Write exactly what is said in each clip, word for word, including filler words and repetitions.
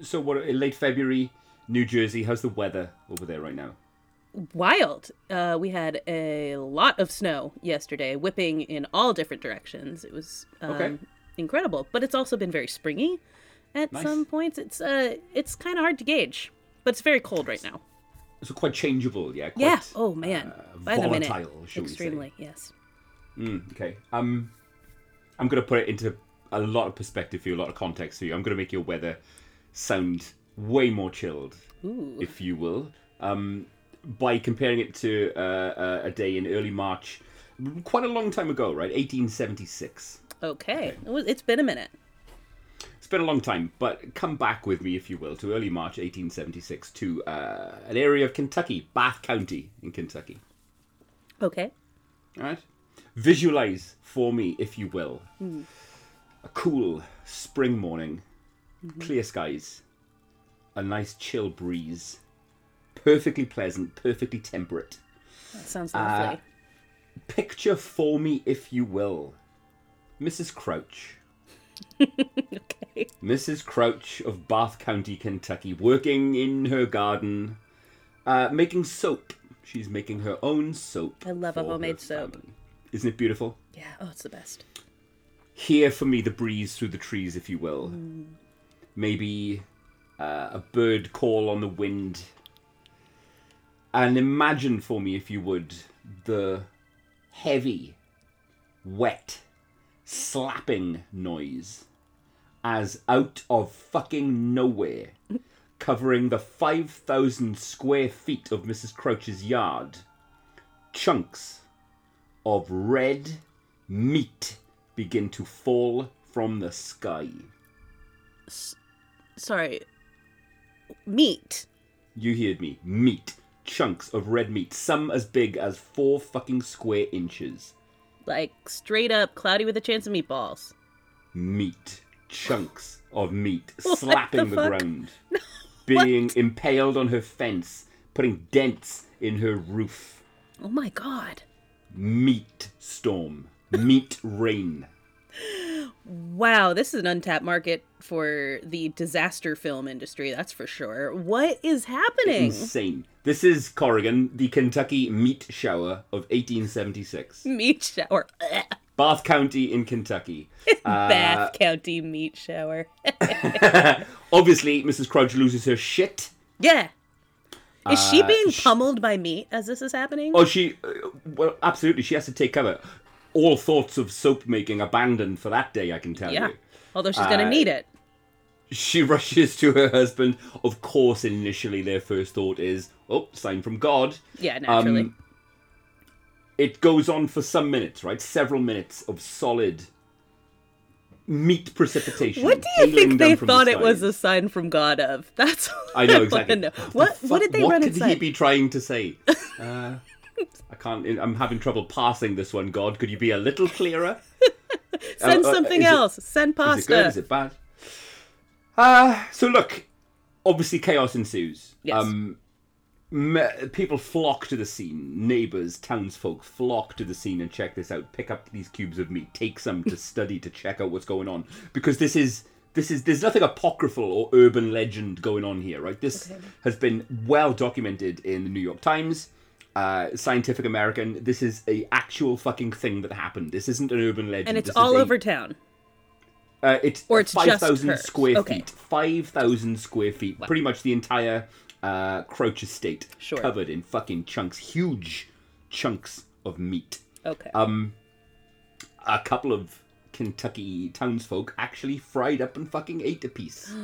So what? Late February, New Jersey. How's the weather over there right now? Wild. Uh, we had a lot of snow yesterday, whipping in all different directions. It was um, okay. incredible, but it's also been very springy at nice. some points. It's uh, it's kind of hard to gauge, but it's very cold right now. So quite changeable, yeah. Quite, yeah. Oh man. Uh, By volatile, the minute. Shall Extremely. We say. Yes. Mm, okay. Um, I'm going to put it into a lot of perspective for you, a lot of context for you. I'm going to make your weather sound way more chilled, Ooh. if you will. Um. By comparing it to uh, a day in early March, quite a long time ago, right? eighteen seventy-six. Okay. okay. It's been a minute. It's been a long time, but come back with me, if you will, to early March eighteen seventy-six, to uh, an area of Kentucky, Bath County in Kentucky. Okay. All right. Visualize for me, if you will, mm. a cool spring morning, mm-hmm. clear skies, a nice chill breeze. Perfectly pleasant, perfectly temperate. That sounds lovely. Uh, picture for me, if you will, Missus Crouch. Okay. Missus Crouch of Bath County, Kentucky, working in her garden, uh, making soap. She's making her own soap. I love a homemade soap. Isn't it beautiful? Yeah, oh, it's the best. Hear for me the breeze through the trees, if you will. Mm. Maybe uh, a bird call on the wind. And imagine for me, if you would, the heavy, wet, slapping noise as out of fucking nowhere, covering the five thousand square feet of Missus Crouch's yard, chunks of red meat begin to fall from the sky. S- sorry. Meat. You heard me. Meat. Chunks of red meat, some as big as four fucking square inches. Like straight up Cloudy with a Chance of Meatballs. Meat. Chunks of meat slapping the, the ground. No, being what? Impaled on her fence, putting dents in her roof. Oh my god. Meat storm. Meat rain. Wow, this is an untapped market for the disaster film industry, that's for sure. What is happening? It's insane. This is Corrigan, the Kentucky meat shower of eighteen seventy-six. Meat shower. Ugh. Bath County in Kentucky. uh, Bath County meat shower. Obviously, Missus Crouch loses her shit. Yeah. Is uh, she being she... pummeled by meat as this is happening? Oh, she... Uh, well, absolutely. She has to take cover. All thoughts of soap making abandoned for that day, I can tell yeah. you. Although she's uh, going to need it. She rushes to her husband. Of course, initially their first thought is, oh, sign from God. Yeah, naturally. Um, it goes on for some minutes, right? Several minutes of solid meat precipitation. What do you think they thought the it was a sign from God of? That's what I know exactly. I know. What, what did they what run inside? What could he be trying to say? Uh... I can't, I'm having trouble passing this one, God. Could you be a little clearer? Send uh, something uh, else. It, Send pasta. Is it good? Is it bad? Uh, so look, obviously chaos ensues. Yes. Um, me- people flock to the scene. Neighbours, townsfolk flock to the scene and check this out. Pick up these cubes of meat. Take some to study, to check out what's going on. Because this is... This is there's nothing apocryphal or urban legend going on here, right? This okay. has been well documented in the New York Times. Uh, Scientific American. This is a actual fucking thing that happened. This isn't an urban legend. And it's this all over a, town. Uh, it's or it's five thousand square okay. feet. five thousand square feet. Wow. Pretty much the entire uh, Crouch estate sure. covered in fucking chunks. Huge chunks of meat. Okay. Um, a couple of Kentucky townsfolk actually fried up and fucking ate a piece.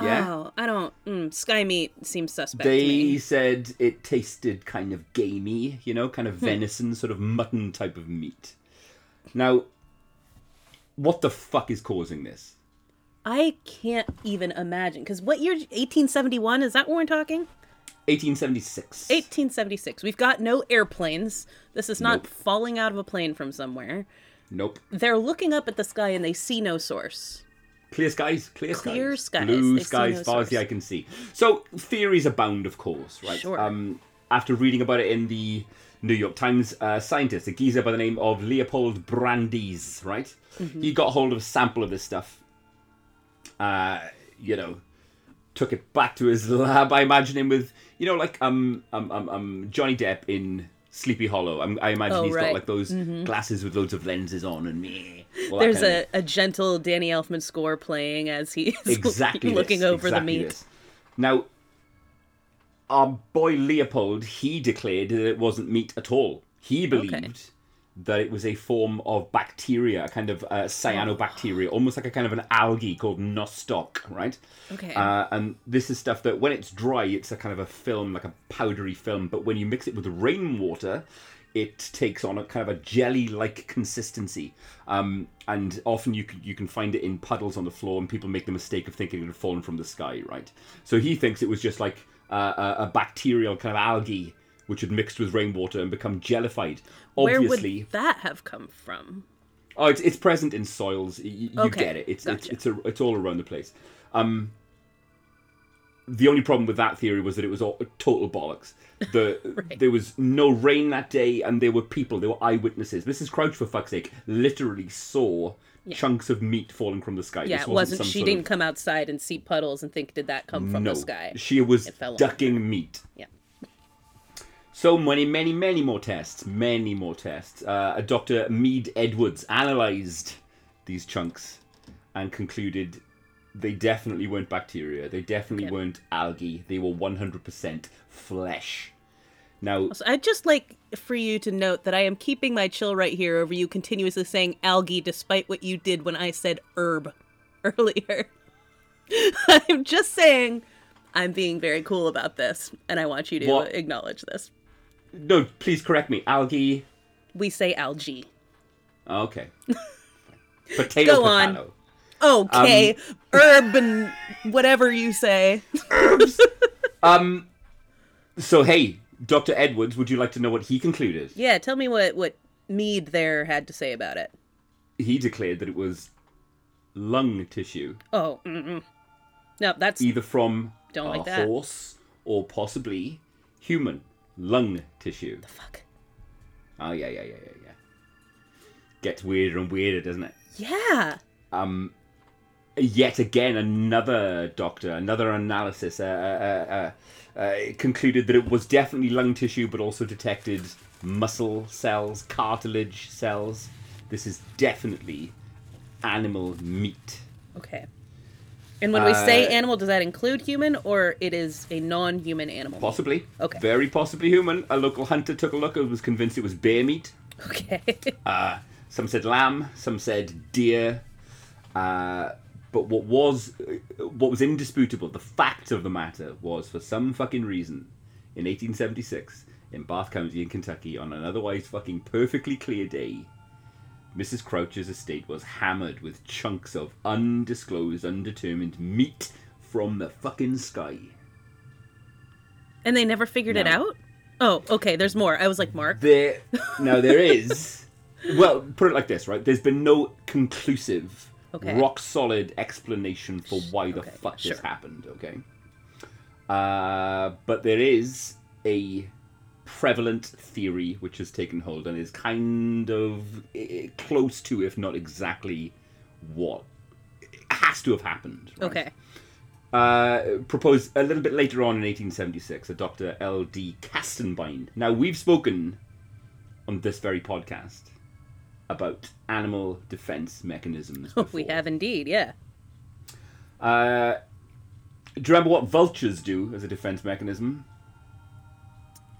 Yeah. Oh, I don't... Mm, sky meat seems suspect They to me. Said it tasted kind of gamey, you know, kind of venison, sort of mutton type of meat. Now, what the fuck is causing this? I can't even imagine. Because what year... eighteen seventy-one? Is that when we're talking? eighteen seventy-six. eighteen seventy-six. We've got no airplanes. This is not nope. falling out of a plane from somewhere. Nope. They're looking up at the sky and they see no source. Clear skies, clear, clear skies. skies. Blue they skies, no as far as the eye can see. So, theories abound, of course, right? Sure. Um, after reading about it in the New York Times, uh, scientist, a geezer by the name of Leopold Brandes, right? Mm-hmm. He got hold of a sample of this stuff. Uh, you know, took it back to his lab. I imagine him with, you know, like um um um, um Johnny Depp in Sleepy Hollow. I'm, I imagine oh, he's right. got like those mm-hmm. glasses with loads of lenses on, and me. There's a, a gentle Danny Elfman score playing as he's exactly looking this. over exactly the meat. This. Now, our boy Leopold, he declared that it wasn't meat at all. He believed okay. that it was a form of bacteria, a kind of uh, cyanobacteria, almost like a kind of an algae called nostoc, right? Okay. Uh, and this is stuff that when it's dry, it's a kind of a film, like a powdery film. But when you mix it with rainwater, it takes on a kind of a jelly-like consistency. Um, and often you can, you can find it in puddles on the floor, and people make the mistake of thinking it had fallen from the sky, right? So he thinks it was just like uh, a bacterial kind of algae which had mixed with rainwater and become jellified. Obviously, where would that have come from? Oh, it's it's present in soils. You, you okay. get it. It's gotcha. it's it's, a, it's all around the place. Um, the only problem with that theory was that it was all total bollocks. The right. There was no rain that day, and there were people. There were eyewitnesses. Missus Crouch, for fuck's sake, literally saw yeah. chunks of meat falling from the sky. Yeah, this wasn't. wasn't some she didn't of... come outside and see puddles and think, "Did that come from no, the sky?" She was ducking meat. Yeah. So many, many, many more tests. Many more tests. Uh, Doctor Mead Edwards analysed these chunks and concluded they definitely weren't bacteria. They definitely okay. weren't algae. They were one hundred percent flesh. Now, so I'd just like for you to note that I am keeping my chill right here over you continuously saying algae despite what you did when I said herb earlier. I'm just saying I'm being very cool about this, and I want you to what? acknowledge this. No, please correct me. Algae. We say algae. Okay. Potato. Go potato. on. Okay. Um, Herb and whatever you say. Herbs. um. So hey, Doctor Edwards, would you like to know what he concluded? Yeah, tell me what what Mead there had to say about it. He declared that it was lung tissue. Oh. Mm-mm. No, that's either from don't a like that. horse or possibly human. Lung tissue. The fuck? Oh, yeah, yeah, yeah, yeah, yeah. Gets weirder and weirder, doesn't it? Yeah. Um, yet again, another doctor, another analysis, uh, uh, uh, uh, concluded that it was definitely lung tissue, but also detected muscle cells, cartilage cells. This is definitely animal meat. Okay. And when we uh, say animal, does that include human, or it is a non-human animal? Possibly. Okay. Very possibly human. A local hunter took a look and was convinced it was bear meat. Okay. uh, some said lamb. Some said deer. Uh, but what was what was indisputable, the fact of the matter, was for some fucking reason, in eighteen seventy-six, in Bath County in Kentucky, on an otherwise fucking perfectly clear day, Missus Crouch's estate was hammered with chunks of undisclosed, undetermined meat from the fucking sky. And they never figured now, it out? Oh, okay, there's more. I was like, Mark? There, no, there is. Well, put it like this, right? There's been no conclusive, okay. rock-solid explanation for why the okay, fuck sure. this happened, okay? Uh, but there is a prevalent theory which has taken hold and is kind of close to, if not exactly, what has to have happened. Right? Okay. Uh, proposed a little bit later on in eighteen seventy-six, a Doctor L D Kastenbein. Now, we've spoken on this very podcast about animal defense mechanisms. Oh, we have indeed, yeah. Uh, do you remember what vultures do as a defense mechanism?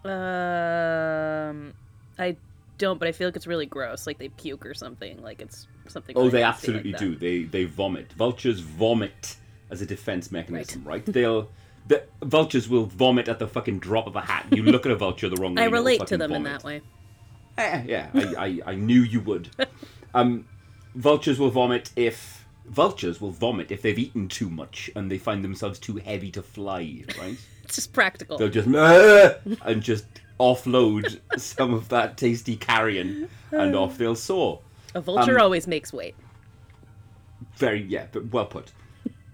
Um, I don't, but I feel like it's really gross. Like they puke or something. Like it's something. Oh, really they absolutely like do. They they vomit. Vultures vomit as a defense mechanism, right? right? They'll the vultures will vomit at the fucking drop of a hat. You look at a vulture the wrong way. I relate to them vomit. in that way. Eh, yeah, I, I I knew you would. Um, vultures will vomit if vultures will vomit if they've eaten too much and they find themselves too heavy to fly, right? It's just practical. They'll just and just offload some of that tasty carrion, and off they'll soar. A vulture um, always makes weight. Very yeah, but well put.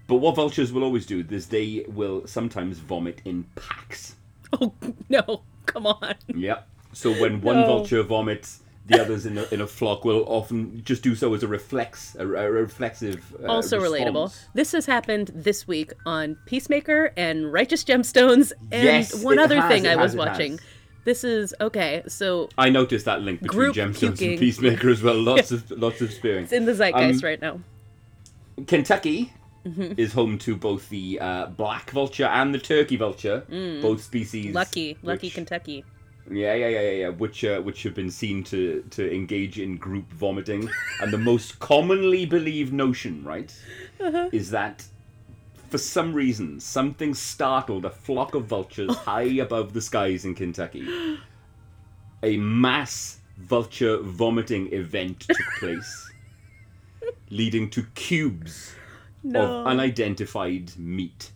But what vultures will always do is they will sometimes vomit in packs. Oh no! Come on. Yep. So when one no. vulture vomits, the others in a, in a flock will often just do so as a reflex, a, a reflexive uh, Also response. Relatable. This has happened this week on Peacemaker and Righteous Gemstones and yes, one other has, thing I has, was watching. Has. This is, okay, so... I noticed that link between Gemstones puking. And Peacemaker as well. Lots of lots of experience. It's in the zeitgeist um, right now. Kentucky mm-hmm. is home to both the uh, black vulture and the turkey vulture, mm. both species. Lucky, lucky which, Kentucky. Yeah, yeah, yeah, yeah, yeah. Which uh, which have been seen to, to engage in group vomiting. And the most commonly believed notion, right, uh-huh. is that for some reason something startled a flock of vultures high above the skies in Kentucky. A mass vulture vomiting event took place, leading to cubes no. of unidentified meat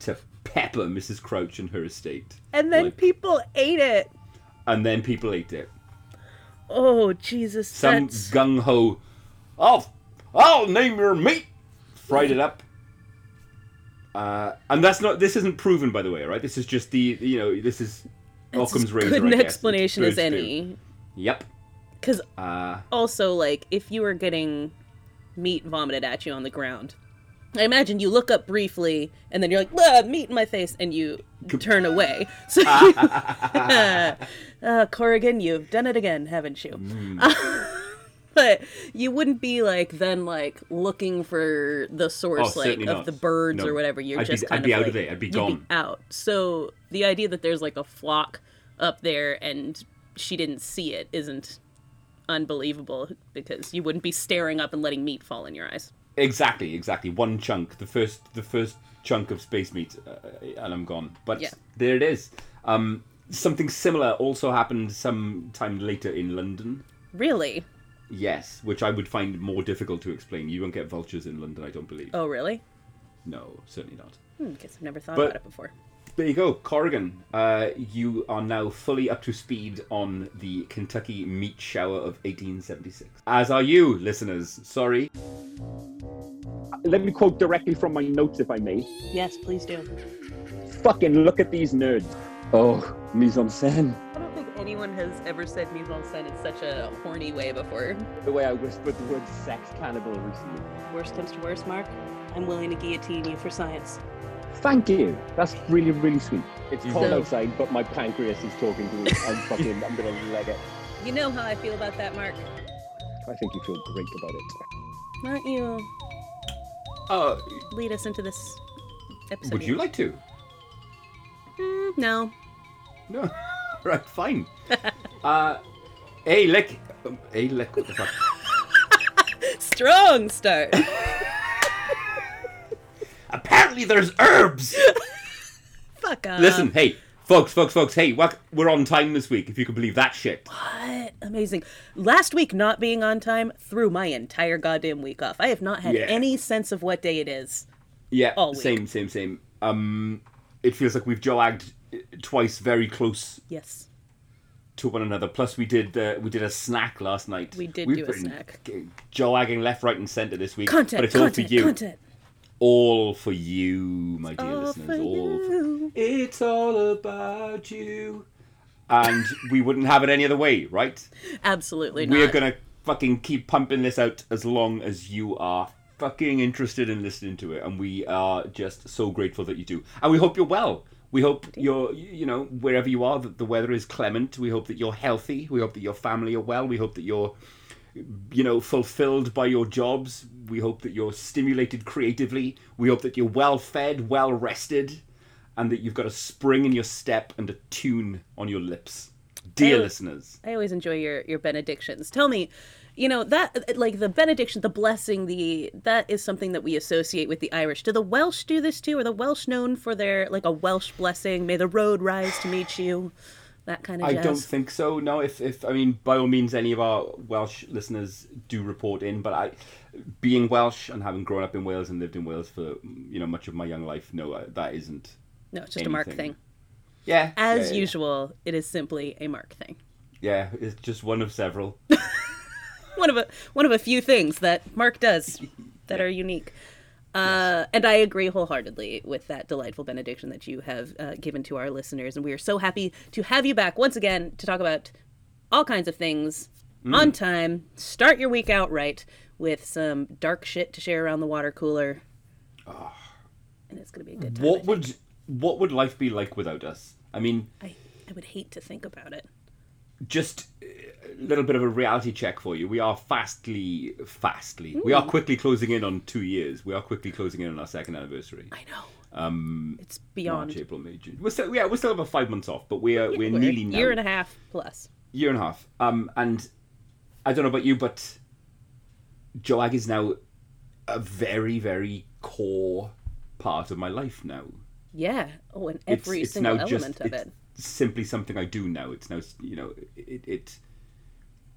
to pepper Missus Crouch and her estate. And then like, people ate it. And then people ate it. Oh, Jesus. Some that's... gung-ho, I'll, I'll name your meat, fried it up. Uh, and that's not, this isn't proven, by the way, right? This is just the, you know, this is it's Occam's razor, I guess. Good an explanation as any. Too. Yep. Because uh, also, like, if you were getting meat vomited at you on the ground, I imagine you look up briefly, and then you're like, ah, meat in my face, and you turn away. So, you, uh, Corrigan, you've done it again, haven't you? Mm. But you wouldn't be like then like looking for the source oh, like of not. the birds no. or whatever. You're I'd just be, kind I'd of be out like, of it. I'd be gone. Be out. So the idea that there's like a flock up there and she didn't see it isn't unbelievable because you wouldn't be staring up and letting meat fall in your eyes. Exactly, exactly. One chunk, the first, the first chunk of space meat, uh, and I'm gone. But yeah. there it is. Um, something similar also happened sometime later in London. Really? Yes, which I would find more difficult to explain. You don't get vultures in London, I don't believe. Oh, really? No, certainly not. Hmm, guess I've never thought but about it before. There you go, Corrigan. Uh, you are now fully up to speed on the Kentucky meat shower of eighteen seventy-six. As are you, listeners. Sorry. Let me quote directly from my notes, if I may. Yes, please do. Fucking look at these nerds. Oh, mise en scène. Anyone has ever said mise en scène in such a horny way before. The way I whispered the word sex cannibal recently. Worst comes to worst, Mark. I'm willing to guillotine you for science. Thank you. That's really, really sweet. It's cold so, outside, but my pancreas is talking to me. I'm fucking, I'm gonna leg it. You know how I feel about that, Mark. I think you feel great about it. Why don't you uh, lead us into this episode? Would you like to? Mm, no. No. Right, fine. uh, hey, lick. Hey, lick. What the fuck? Strong start. Apparently, there's herbs. Fuck up. Listen, hey, folks, folks, folks. Hey, we're on time this week, if you can believe that shit. What? Amazing. Last week, not being on time threw my entire goddamn week off. I have not had yeah. any sense of what day it is. Yeah, all week. Same, same, same. Um, it feels like we've jogged twice very close yes to one another, plus we did uh, we did a snack last night. We did. We've do a snack g- jogging left, right and centre this week. Content, but it's content, all for you content. All for you, my dear all listeners, for all you. For... it's all about you, and we wouldn't have it any other way, right? Absolutely not. We're gonna fucking keep pumping this out as long as you are fucking interested in listening to it, and we are just so grateful that you do, and we hope you're well. We hope you're, you know, wherever you are, that the weather is clement. We hope that you're healthy. We hope that your family are well. We hope that you're, you know, fulfilled by your jobs. We hope that you're stimulated creatively. We hope that you're well-fed, well-rested, and that you've got a spring in your step and a tune on your lips. Dear I, listeners. I always enjoy your, your benedictions. Tell me, you know, that, like, the benediction, the blessing, the that is something that we associate with the Irish. Do the Welsh do this too? Are the Welsh known for their, like, a Welsh blessing? May the road rise to meet you. That kind of jazz. I don't think so. No, if, if I mean, by all means, any of our Welsh listeners do report in, but I, being Welsh and having grown up in Wales and lived in Wales for, you know, much of my young life, no, that isn't No, it's just anything. A Mark thing. Yeah. As yeah, yeah, usual, yeah. It is simply a Mark thing. Yeah, it's just one of several. one of a one of a few things that Mark does that yeah. are unique. Uh, yes. And I agree wholeheartedly with that delightful benediction that you have uh, given to our listeners. And we are so happy to have you back once again to talk about all kinds of things mm. on time. Start your week out right with some dark shit to share around the water cooler. Oh. And it's going to be a good time. What would what would life be like without us? I mean... I, I would hate to think about it. Just a little bit of a reality check for you. We are fastly, fastly. Mm. We are quickly closing in on two years. We are quickly closing in on our second anniversary. I know. Um, it's beyond March, April, May, June. We're still, yeah, we're still about five months off, but we are, yeah, we're, we're nearly now. Year and a half plus. Year and a half. Um, and I don't know about you, but Joag is now a very, very core part of my life now. Yeah. Oh, and every it's, it's single element just, of it. It's simply something I do now. It's now, you know, it, it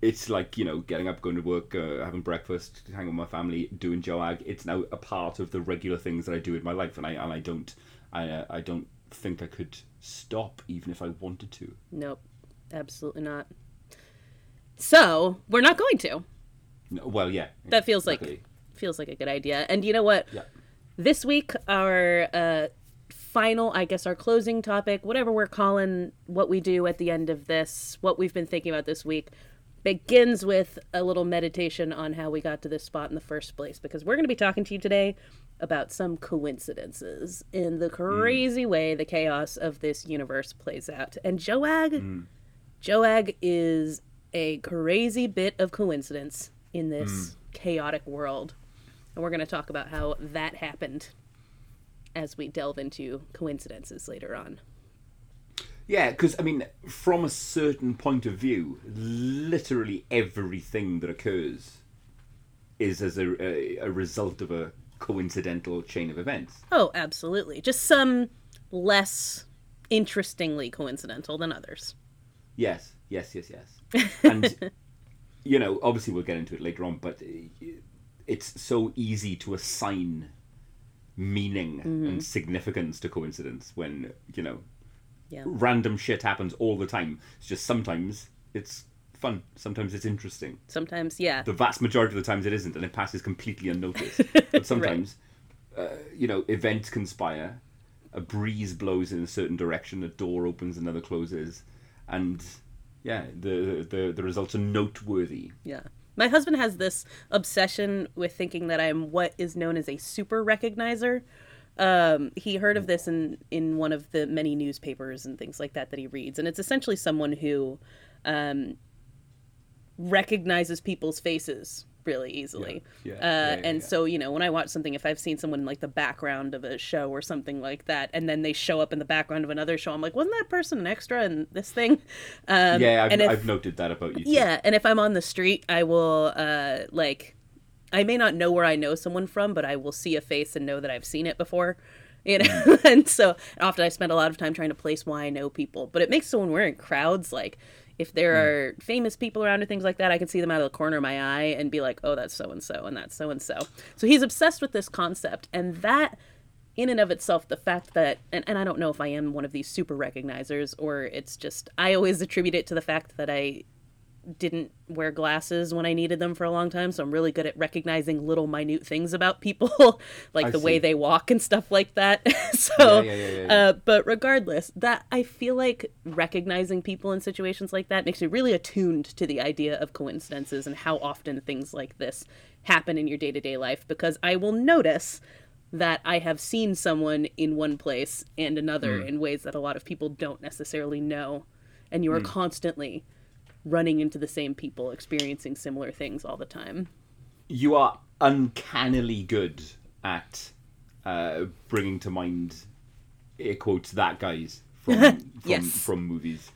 it's like, you know, getting up, going to work, uh, having breakfast, hanging with my family, doing Joag. It's now a part of the regular things that I do in my life, and I and I don't, I uh, I don't think I could stop even if I wanted to. Nope, absolutely not. So we're not going to. No, well, yeah. That feels luckily. like feels like a good idea. And you know what? Yeah. This week our. Uh, final, I guess, our closing topic, whatever we're calling what we do at the end of this, what we've been thinking about this week, begins with a little meditation on how we got to this spot in the first place, because we're going to be talking to you today about some coincidences in the crazy mm. way the chaos of this universe plays out. And Joag, mm. Joag is a crazy bit of coincidence in this mm. chaotic world. And we're going to talk about how that happened as we delve into coincidences later on. Yeah, because, I mean, from a certain point of view, literally everything that occurs is as a, a, a result of a coincidental chain of events. Oh, absolutely. Just some less interestingly coincidental than others. Yes, yes, yes, yes. And, you know, obviously we'll get into it later on, but it's so easy to assign meaning mm-hmm. and significance to coincidence when, you know, yeah. random shit happens all the time. It's just sometimes it's fun, sometimes it's interesting. Sometimes, yeah. The vast majority of the times it isn't, and it passes completely unnoticed. But sometimes, right. uh, you know, events conspire, a breeze blows in a certain direction, a door opens, another closes, and, yeah, the the, the results are noteworthy. Yeah. My husband has this obsession with thinking that I'm what is known as a super recognizer. Um, he heard of this in, in one of the many newspapers and things like that that he reads. And it's essentially someone who um, recognizes people's faces really easily. Yeah, yeah, uh, yeah, yeah, and yeah. So, you know, when I watch something, if I've seen someone in like the background of a show or something like that, and then they show up in the background of another show, I'm like, wasn't that person an extra in this thing? Um, yeah, I've, and if, I've noted that about you too. Yeah, and if I'm on the street, I will, uh, like, I may not know where I know someone from, but I will see a face and know that I've seen it before. You know, mm. And so often I spend a lot of time trying to place why I know people. But it makes so when we're in crowds, like, if there are famous people around or things like that, I can see them out of the corner of my eye and be like, oh, that's so-and-so and that's so-and-so. So he's obsessed with this concept. And that, in and of itself, the fact that, and, and I don't know if I am one of these super recognizers, or it's just, I always attribute it to the fact that I didn't wear glasses when I needed them for a long time. So I'm really good at recognizing little minute things about people, like I the see. way they walk and stuff like that. so, yeah, yeah, yeah, yeah, yeah. Uh, but regardless, that I feel like recognizing people in situations like that makes me really attuned to the idea of coincidences and how often things like this happen in your day-to-day life, because I will notice that I have seen someone in one place and another mm. in ways that a lot of people don't necessarily know. And you are mm. constantly running into the same people, experiencing similar things all the time. You are uncannily good at uh, bringing to mind, air quotes, that guys from from, yes. from movies.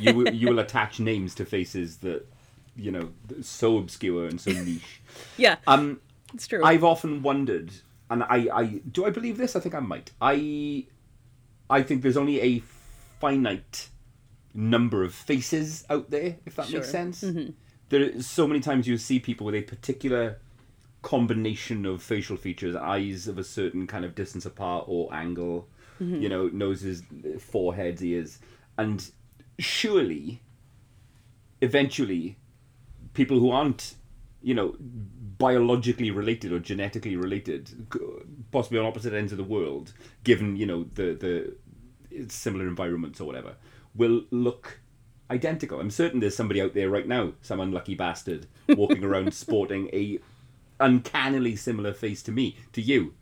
You you will attach names to faces that, you know, so obscure and so niche. Yeah, um, it's true. I've often wondered, and I, I do I believe this? I think I might. I I think there's only a finite number of faces out there, if that sure. makes sense. Mm-hmm. There are so many times you see people with a particular combination of facial features, eyes of a certain kind of distance apart or angle, mm-hmm. you know, noses, foreheads, ears. And surely, eventually, people who aren't, you know, biologically related or genetically related, possibly on opposite ends of the world, given, you know, the, the similar environments or whatever, will look identical. I'm certain there's somebody out there right now, some unlucky bastard, walking around sporting a uncannily similar face to me, to you.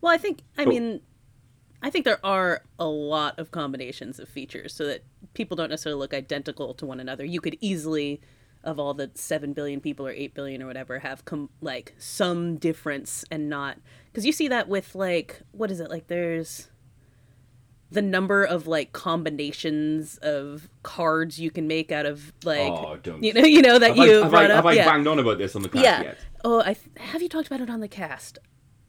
Well, I think, I but, mean, I think there are a lot of combinations of features so that people don't necessarily look identical to one another. You could easily, of all the seven billion people or eight billion or whatever, have com- like some difference and not, because you see that with like, what is it? Like there's the number of like combinations of cards you can make out of like, oh, don't. you know, you know that have you I, brought I, up. Have I yeah. banged on about this on the cast yeah. yet? Oh, I th- have you talked about it on the cast?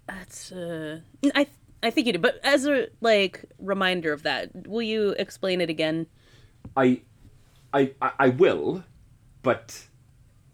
That's, uh, I, th- I think you did, but as a like reminder of that, will you explain it again? I, I, I will. But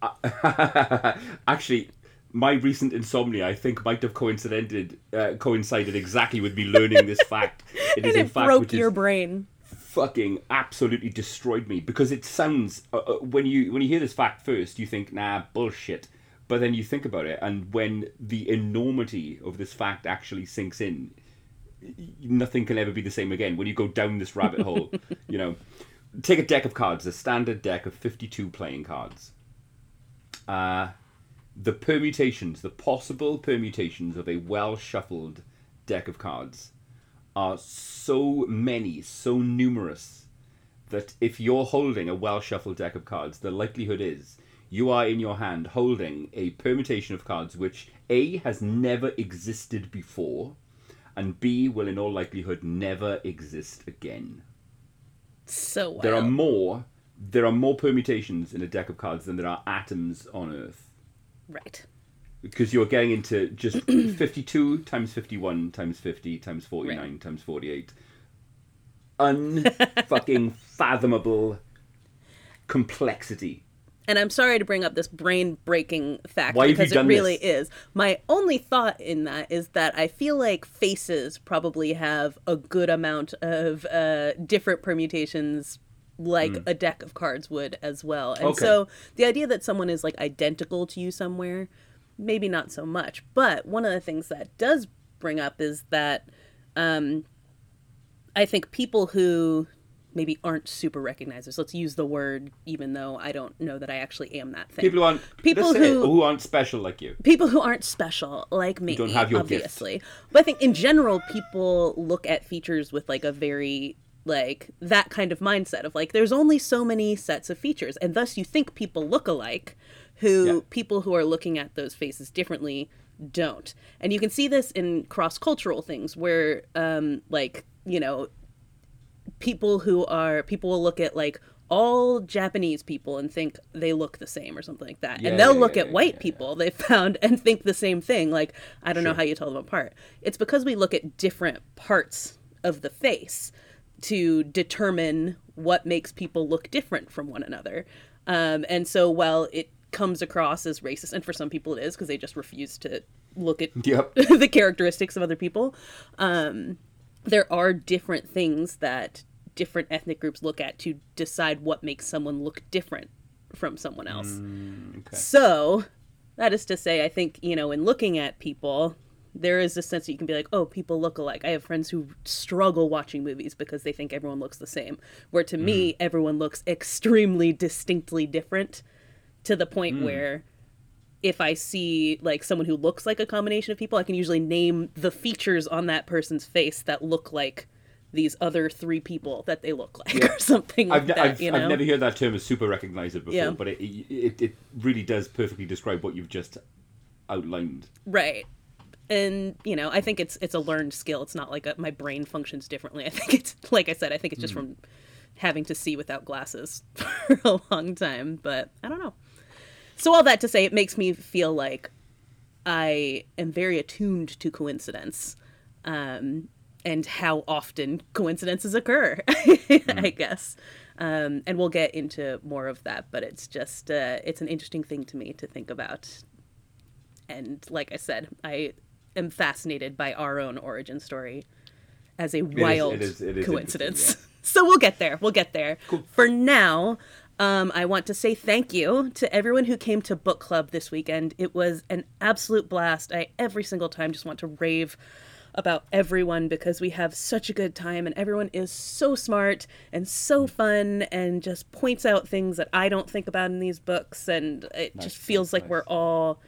uh, actually, my recent insomnia, I think, might have coincided uh, coincided exactly with me learning this fact. It is and it a fact broke which your brain. Fucking absolutely destroyed me, because it sounds uh, uh, when you when you hear this fact first, you think, nah, bullshit. But then you think about it, and when the enormity of this fact actually sinks in, nothing can ever be the same again. When you go down this rabbit hole, you know. Take a deck of cards, a standard deck of fifty-two playing cards. Uh, the permutations, the possible permutations of a well-shuffled deck of cards are so many, so numerous, that if you're holding a well-shuffled deck of cards, the likelihood is you are in your hand holding a permutation of cards which A, has never existed before, and B, will in all likelihood never exist again. So wild. There are more there are more permutations in a deck of cards than there are atoms on Earth. Right. Because you're getting into just fifty-two times fifty-one times fifty times forty-nine right. times forty-eight. Unfucking fathomable complexity. And I'm sorry to bring up this brain-breaking fact. Why because have you done it really this? Is. My only thought in that is that I feel like faces probably have a good amount of uh, different permutations like mm. a deck of cards would as well. And okay. so the idea that someone is like identical to you somewhere, maybe not so much. But one of the things that does bring up is that um, I think people who maybe aren't super recognizers. Let's use the word, even though I don't know that I actually am that thing. People who aren't, people who, who aren't special like you. People who aren't special like me, don't have your obviously. Gift. But I think in general, people look at features with like a very, like that kind of mindset of like, there's only so many sets of features. And thus you think people look alike who yeah. people who are looking at those faces differently don't. And you can see this in cross-cultural things where um, like, you know, people who are people will look at like all Japanese people and think they look the same or something like that. Yeah, and they'll yeah, look yeah, at white yeah, people yeah. they found and think the same thing. Like, I don't sure. know how you tell them apart. It's because we look at different parts of the face to determine what makes people look different from one another. Um, and so while it comes across as racist, and for some people it is because they just refuse to look at yep. the characteristics of other people. Um, There are different things that different ethnic groups look at to decide what makes someone look different from someone else. Mm, okay. So that is to say, I think, you know, in looking at people, there is a sense that you can be like, oh, people look alike. I have friends who struggle watching movies because they think everyone looks the same, where to mm. me, everyone looks extremely distinctly different to the point mm. where if I see like someone who looks like a combination of people, I can usually name the features on that person's face that look like these other three people that they look like yeah. or something I've like n- that. I've, you know? I've never heard that term as super recognizer before, yeah. but it, it it really does perfectly describe what you've just outlined. Right. And, you know, I think it's it's a learned skill. It's not like a, my brain functions differently. I think it's, like I said, I think it's just mm. from having to see without glasses for a long time, but I don't know. So all that to say, it makes me feel like I am very attuned to coincidence um, and how often coincidences occur, mm. I guess. Um, and we'll get into more of that, but it's just, uh, it's an interesting thing to me to think about. And like I said, I am fascinated by our own origin story as a wild it is, it is, it is coincidence. Yeah. So we'll get there. We'll get there. Cool. For now... Um, I want to say thank you to everyone who came to book club this weekend. It was an absolute blast. I, every single time, just want to rave about everyone because we have such a good time and everyone is so smart and so fun and just points out things that I don't think about in these books. And it nice, just feels nice, like nice. We're all,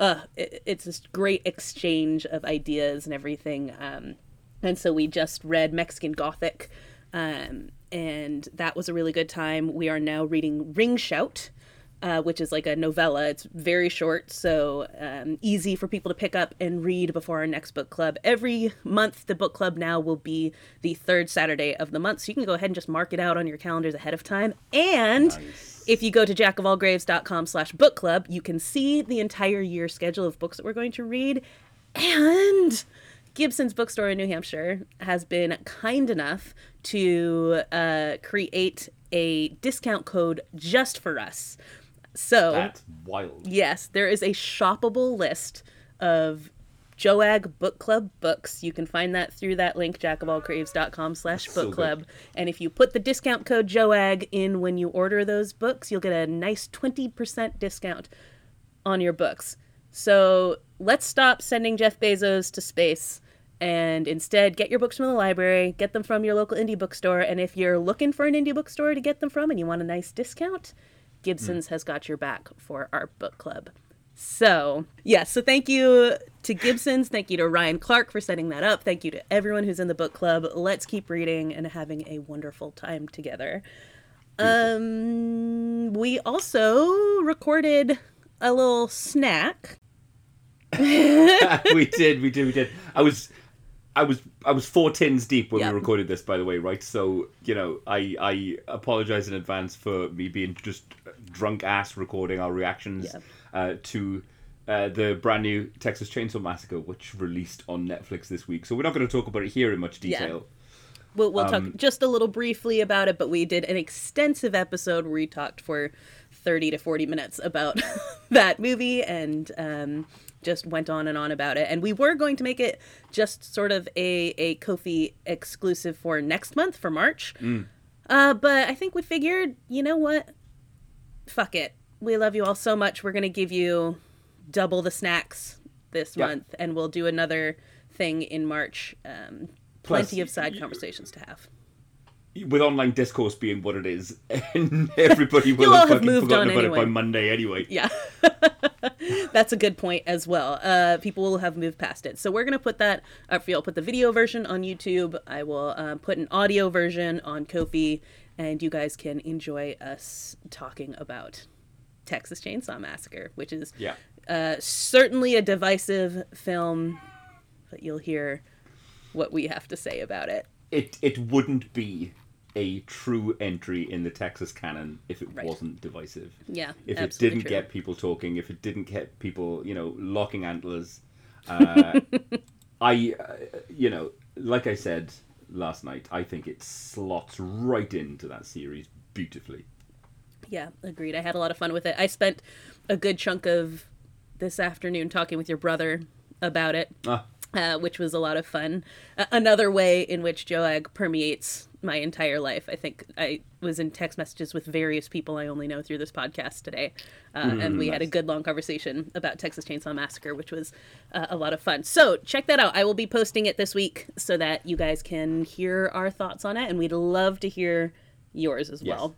uh, it, it's this great exchange of ideas and everything. Um, and so we just read Mexican Gothic, um, and that was a really good time. We are now reading Ring Shout, Uh, which is like a novella. It's very short, so um, easy for people to pick up and read before our next book club. Every month, the book club now will be the third Saturday of the month, so you can go ahead and just mark it out on your calendars ahead of time. And nice. If you go to jackofallgraves.com slash book club, you can see the entire year schedule of books that we're going to read. And Gibson's Bookstore in New Hampshire has been kind enough to uh, create a discount code just for us. So that's wild. Yes, there is a shoppable list of Joag Book Club books. You can find that through that link, jackofallcraves.com slash book club. So and if you put the discount code Joag in when you order those books, you'll get a nice twenty percent discount on your books. So let's stop sending Jeff Bezos to space and instead get your books from the library, get them from your local indie bookstore. And if you're looking for an indie bookstore to get them from and you want a nice discount, Gibson's has got your back for our book club. So, yeah, so thank you to Gibson's. Thank you to Ryan Clark for setting that up. Thank you to everyone who's in the book club. Let's keep reading and having a wonderful time together. Um, we also recorded a little snack. we did, we did, we did. I was... I was I was four tins deep when yep. we recorded this, by the way, right? So, you know, I, I apologize in advance for me being just drunk-ass recording our reactions yep. uh, to uh, the brand-new Texas Chainsaw Massacre, which released on Netflix this week. So we're not going to talk about it here in much detail. Yeah. We'll, we'll um, talk just a little briefly about it, but we did an extensive episode where we talked for thirty to forty minutes about that movie and... Um, just went on and on about it. And we were going to make it just sort of a, a Ko-fi exclusive for next month, for March. Mm. Uh, but I think we figured, you know what? Fuck it. We love you all so much. We're going to give you double the snacks this yeah. month. And we'll do another thing in March. Um, Plus, plenty of side you, conversations to have. With online discourse being what it is, and everybody will have fucking forgotten about anyway. it by Monday anyway. Yeah. That's a good point as well. Uh, people will have moved past it. So we're going to put that up for you. I'll put the video version on YouTube. I will um, put an audio version on Ko-fi, and you guys can enjoy us talking about Texas Chainsaw Massacre, which is yeah. uh, certainly a divisive film, but you'll hear what we have to say about it. It, it wouldn't be a true entry in the Texas canon if it right. wasn't divisive. Yeah, if it didn't true. get people talking, if it didn't get people, you know, locking antlers. Uh, I, uh, you know, like I said last night, I think it slots right into that series beautifully. Yeah, agreed. I had a lot of fun with it. I spent a good chunk of this afternoon talking with your brother about it, ah. uh, which was a lot of fun. Uh, another way in which Joag permeates my entire life. I think I was in text messages with various people I only know through this podcast today. Uh, mm, and we nice. had a good long conversation about Texas Chainsaw Massacre, which was uh, a lot of fun. So check that out. I will be posting it this week so that you guys can hear our thoughts on it. And we'd love to hear yours as yes. well.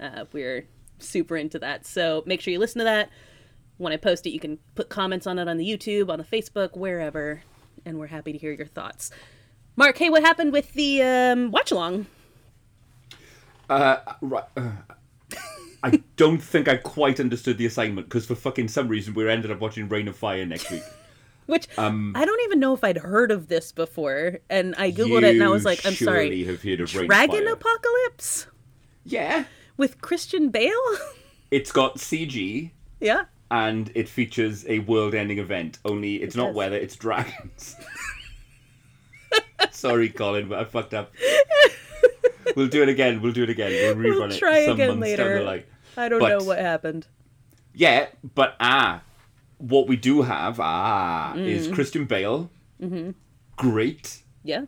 Uh, we're super into that. So make sure you listen to that. When I post it, you can put comments on it on the YouTube, on the Facebook, wherever. And we're happy to hear your thoughts. Mark, hey, what happened with the um, watch-along? Uh, right, uh, I don't think I quite understood the assignment, because for fucking some reason we ended up watching Reign of Fire next week. Which, um, I don't even know if I'd heard of this before, and I googled it and I was like, I'm sorry, have heard of Dragon Apocalypse? Yeah. With Christian Bale? It's got C G. Yeah. And it features a world-ending event, only it's it not does. weather, it's dragons. Sorry, Colin, but I fucked up. We'll do it again. We'll do it again. We'll rerun we'll try it some again later. Down the I don't but, know what happened. Yeah, but ah, what we do have ah mm. is Christian Bale. Mm-hmm. Great. Yeah.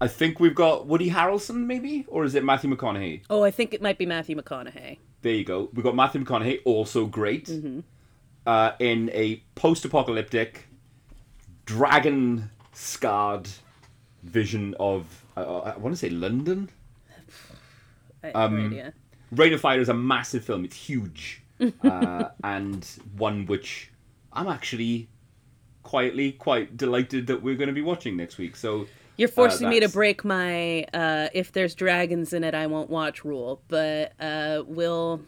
I think we've got Woody Harrelson, maybe, or is it Matthew McConaughey? Oh, I think it might be Matthew McConaughey. There you go. We've got Matthew McConaughey, also great, mm-hmm. uh, in a post-apocalyptic dragon scarred vision of uh, I want to say London. Um, right, yeah. Reign of Fire is a massive film. It's huge, uh, and one which I'm actually quietly quite delighted that we're going to be watching next week. So you're forcing uh, me to break my uh, "if there's dragons in it, I won't watch" rule, but uh, we'll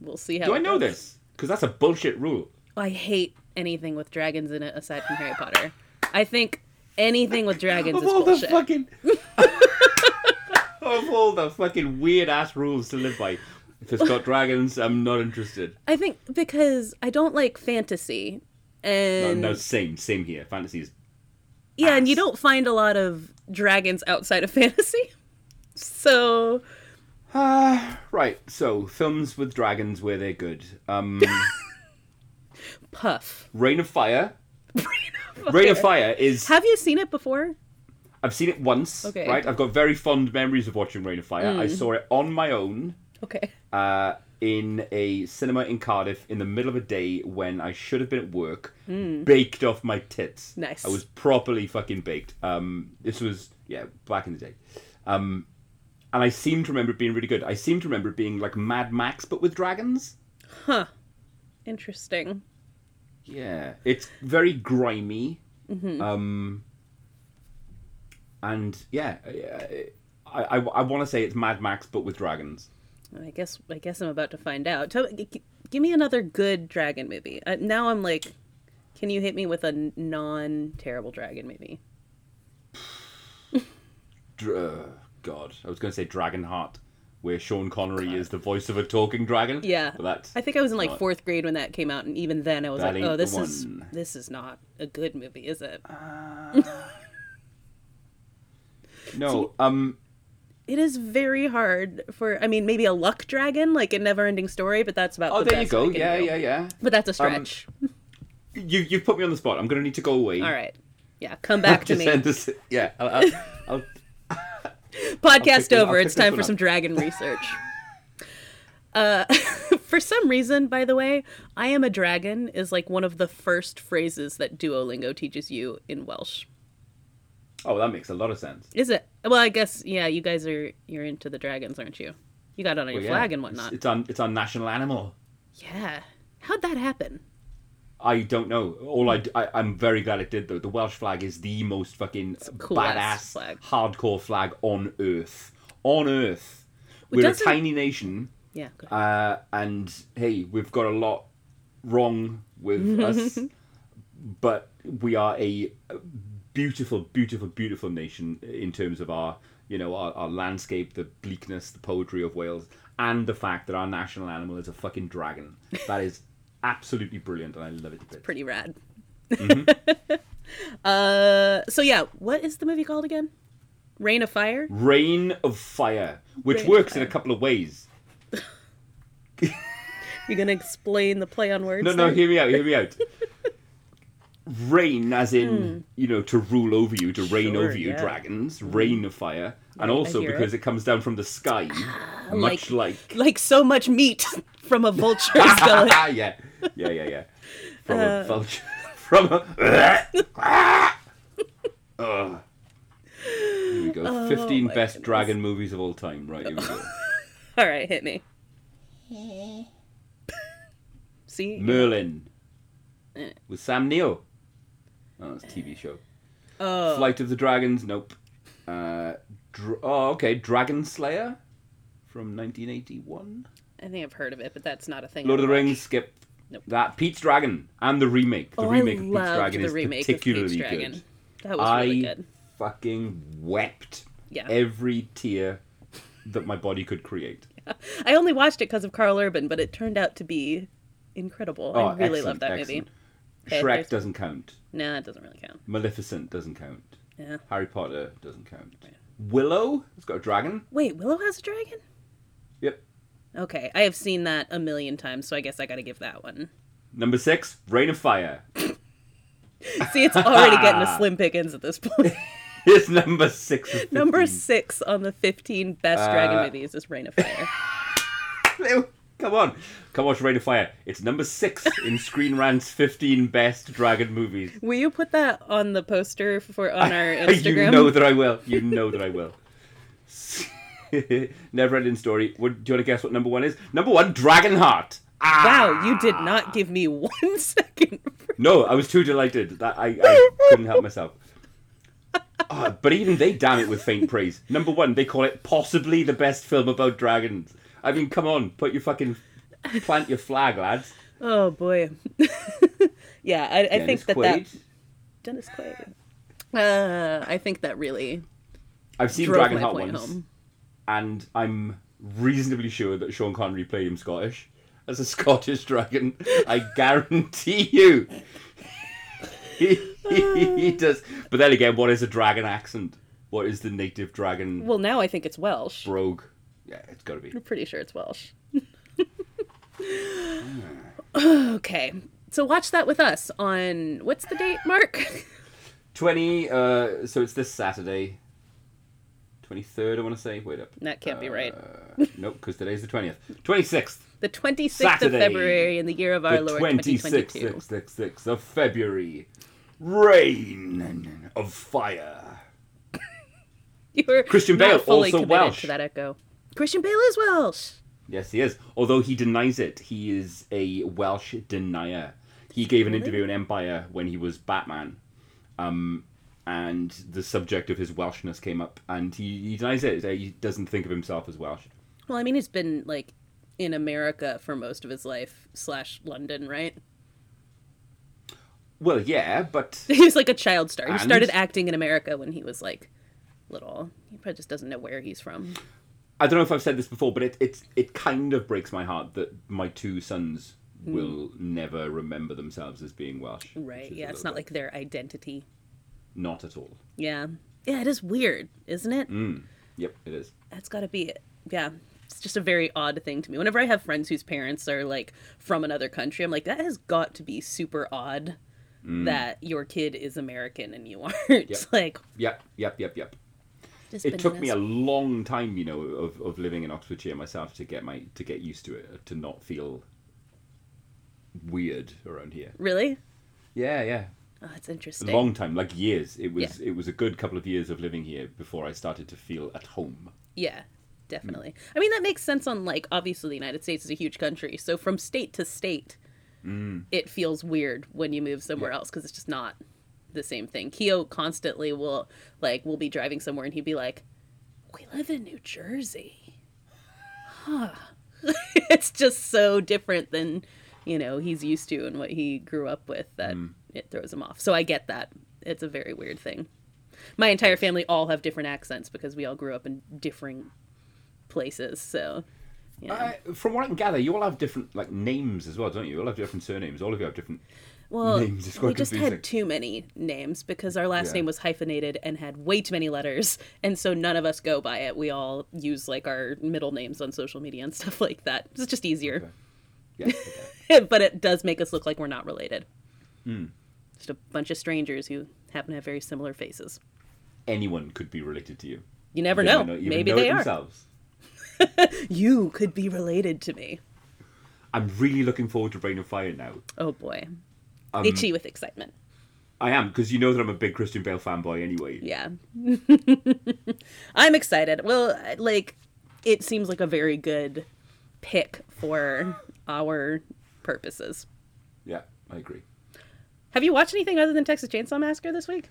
we'll see how. Do it I know goes. This? Because that's a bullshit rule. I hate anything with dragons in it aside from Harry Potter. I think anything with dragons of is all bullshit. The fucking... Of all the fucking weird-ass rules to live by. If it's got dragons, I'm not interested. I think because I don't like fantasy. And no, no same, same here. Fantasy is Yeah, ass. And you don't find a lot of dragons outside of fantasy. So... Uh, right, so films with dragons where they're good. Um, Puff. Reign of Fire. Reign of Fire. Reign of Fire is... Have you seen it before? I've seen it once, okay. Right? I've got very fond memories of watching Reign of Fire. Mm. I saw it on my own. Okay. Uh, in a cinema in Cardiff in the middle of a day when I should have been at work, mm. baked off my tits. Nice. I was properly fucking baked. Um, this was, yeah, back in the day. Um, and I seem to remember it being really good. I seem to remember it being like Mad Max, but with dragons. Huh. Interesting. Yeah. It's very grimy. Mm-hmm. Um... And yeah, I I, I want to say it's Mad Max but with dragons. I guess I guess I'm about to find out. Tell, g- give me another good dragon movie. Uh, now I'm like, can you hit me with a non-terrible dragon movie? Dr- God, I was going to say Dragonheart, where Sean Connery God. is the voice of a talking dragon. Yeah, but that's I think I was in like not... fourth grade when that came out, and even then I was that like, oh, this is this is not a good movie, is it? Uh... No, so, um... It is very hard for, I mean, maybe a luck dragon, like in Never Ending Story, but that's about oh, the there best you go, yeah, do. yeah, yeah. But that's a stretch. Um, you, you've put me on the spot. I'm going to need to go away. All right. Yeah, come back to me. This, yeah, I'll... I'll, I'll Podcast I'll over. This, it's time for some up. dragon research. uh, for some reason, by the way, I am a dragon is like one of the first phrases that Duolingo teaches you in Welsh. Oh, that makes a lot of sense. Is it? Well, I guess, yeah, you guys are, you're into the dragons, aren't you? You got it on well, your yeah. flag and whatnot. It's, it's on, it's on national animal. Yeah. How'd that happen? I don't know. All I, I, I'm very glad it did, though. The Welsh flag is the most fucking badass, flag. hardcore flag on earth. On earth. We're Doesn't... a tiny nation. Yeah, go ahead. Uh, and, hey, we've got a lot wrong with us. But we are a... Beautiful, beautiful, beautiful nation in terms of our, you know, our, our landscape, the bleakness, the poetry of Wales, and the fact that our national animal is a fucking dragon. That is absolutely brilliant, and I love it. It's pretty rad. Mm-hmm. uh, so yeah, what is the movie called again? Reign of Fire? Reign of Fire, which Rain works fire. in a couple of ways. You're going to explain the play on words? No, no, then? hear me out, hear me out. Reign, as in, mm. you know, to rule over you, to sure, reign over you, yeah. dragons, Reign of Fire, and I, also I because it. it comes down from the sky, ah, much like, like... Like so much meat from a vulture's belly. yeah, yeah, yeah, yeah. From uh, a vulture... From a... uh, here we go. Oh, fifteen best goodness. dragon movies of all time. Right, here we go. All right, hit me. See? Merlin. With Sam Neill. Oh, it's a T V show. Oh. Flight of the Dragons, nope. Uh, dr- oh, okay, Dragon Slayer from nineteen eighty-one. I think I've heard of it, but that's not a thing. Lord of the Rings, skip. Nope. That Pete's Dragon and the remake. The oh, remake I of Pete's Dragon is particularly Dragon. good. That was really good. I fucking wept yeah. every tear that my body could create. Yeah. I only watched it because of Carl Urban, but it turned out to be incredible. Oh, I really love that excellent. movie. Okay, Shrek there's... doesn't count. No, it doesn't really count. Maleficent doesn't count. Yeah. Harry Potter doesn't count. Yeah. Willow? It's got a dragon. Wait, Willow has a dragon? Yep. Okay, I have seen that a million times, so I guess I gotta give that one. Number six, Reign of Fire. See, it's already getting a slim pickings at this point. It's number six. Number six on the fifteen best uh... dragon movies is Reign of Fire. Come on. Come watch Reign of Fire. It's number six in Screen Rant's fifteen best dragon movies. Will you put that on the poster for on our Instagram? You know that I will. You know that I will. Never Ending Story. What, do you want to guess what number one is? Number one, Dragonheart. Ah! Wow, you did not give me one second. No, I was too delighted. That I, I couldn't help myself. Oh, but even they damn it with faint praise. Number one, they call it possibly the best film about dragons. I mean, come on, put your fucking, plant your flag, lads. Oh, boy. yeah, I, I think that Quaid. that... Dennis Quaid. Uh, I think that really I've seen Dragonheart once, home. and I'm reasonably sure that Sean Connery played him Scottish. As a Scottish dragon, I guarantee you. he, he, he does. But then again, what is a dragon accent? What is the native dragon? Well, now I think it's Welsh. Brogue. Yeah, it's got to be. I'm pretty sure it's Welsh. Okay. So watch that with us on, what's the date, Mark? twenty, uh, so it's this Saturday. twenty-third, I want to say. Wait up. That can't uh, be right. Nope, because today's the twentieth. twenty-sixth. The twenty-sixth Saturday, of February in the year of our the Lord, twenty twenty-two. twenty-sixth of February. Reign of Fire. You're Christian Bale, fully also Welsh. To that echo. Christian Bale is Welsh. Yes, he is. Although he denies it. He is a Welsh denier. He gave an really? interview in Empire when he was Batman. Um, and the subject of his Welshness came up. And he, he denies it. He doesn't think of himself as Welsh. Well, I mean, he's been, like, in America for most of his life, slash London, right? Well, yeah, but... he was like a child star. And... he started acting in America when he was, like, little. He probably just doesn't know where he's from. I don't know if I've said this before, but it it's, it kind of breaks my heart that my two sons mm. will never remember themselves as being Welsh. Right, yeah, it's not bit. like their identity. Not at all. Yeah. Yeah, it is weird, isn't it? Mm. Yep, it is. That's gotta be it. Yeah. It's just a very odd thing to me. Whenever I have friends whose parents are, like, from another country, I'm like, that has got to be super odd mm. that your kid is American and you aren't. Yep. Like, yep, yep, yep, yep. It took me a long time, you know, of, of living in Oxfordshire myself to get my to get used to it, to not feel weird around here. Really? Yeah, yeah. Oh, that's interesting. A long time, like years. It was yeah. it was a good couple of years of living here before I started to feel at home. Yeah. Definitely. I mean, that makes sense on, like, obviously the United States is a huge country. So from state to state, mm. it feels weird when you move somewhere yeah. else because it's just not the same thing. Keo constantly will, like, we'll be driving somewhere and he'd be like, we live in New Jersey. Huh. It's just so different than, you know, he's used to and what he grew up with that mm. it throws him off. So I get that. It's a very weird thing. My entire family all have different accents because we all grew up in differing places, so you know. uh, from what I can gather, you all have different, like, names as well, don't you? You all have different surnames. All of you have different well, names. It's quite we confusing. Just had too many names because our last yeah. name was hyphenated and had way too many letters, and so none of us go by it. We all use, like, our middle names on social media and stuff like that. It's just easier. Okay. Yeah, okay. But it does make us look like we're not related. Mm. Just a bunch of strangers who happen to have very similar faces. Anyone could be related to you. You never they know. Maybe know they are. Themselves. You could be related to me. I'm really looking forward to Reign of Fire now. Oh boy. Um, Itchy with excitement. I am, because you know that I'm a big Christian Bale fanboy anyway. Yeah. I'm excited. Well, like, it seems like a very good pick for our purposes. Yeah, I agree. Have you watched anything other than Texas Chainsaw Massacre this week?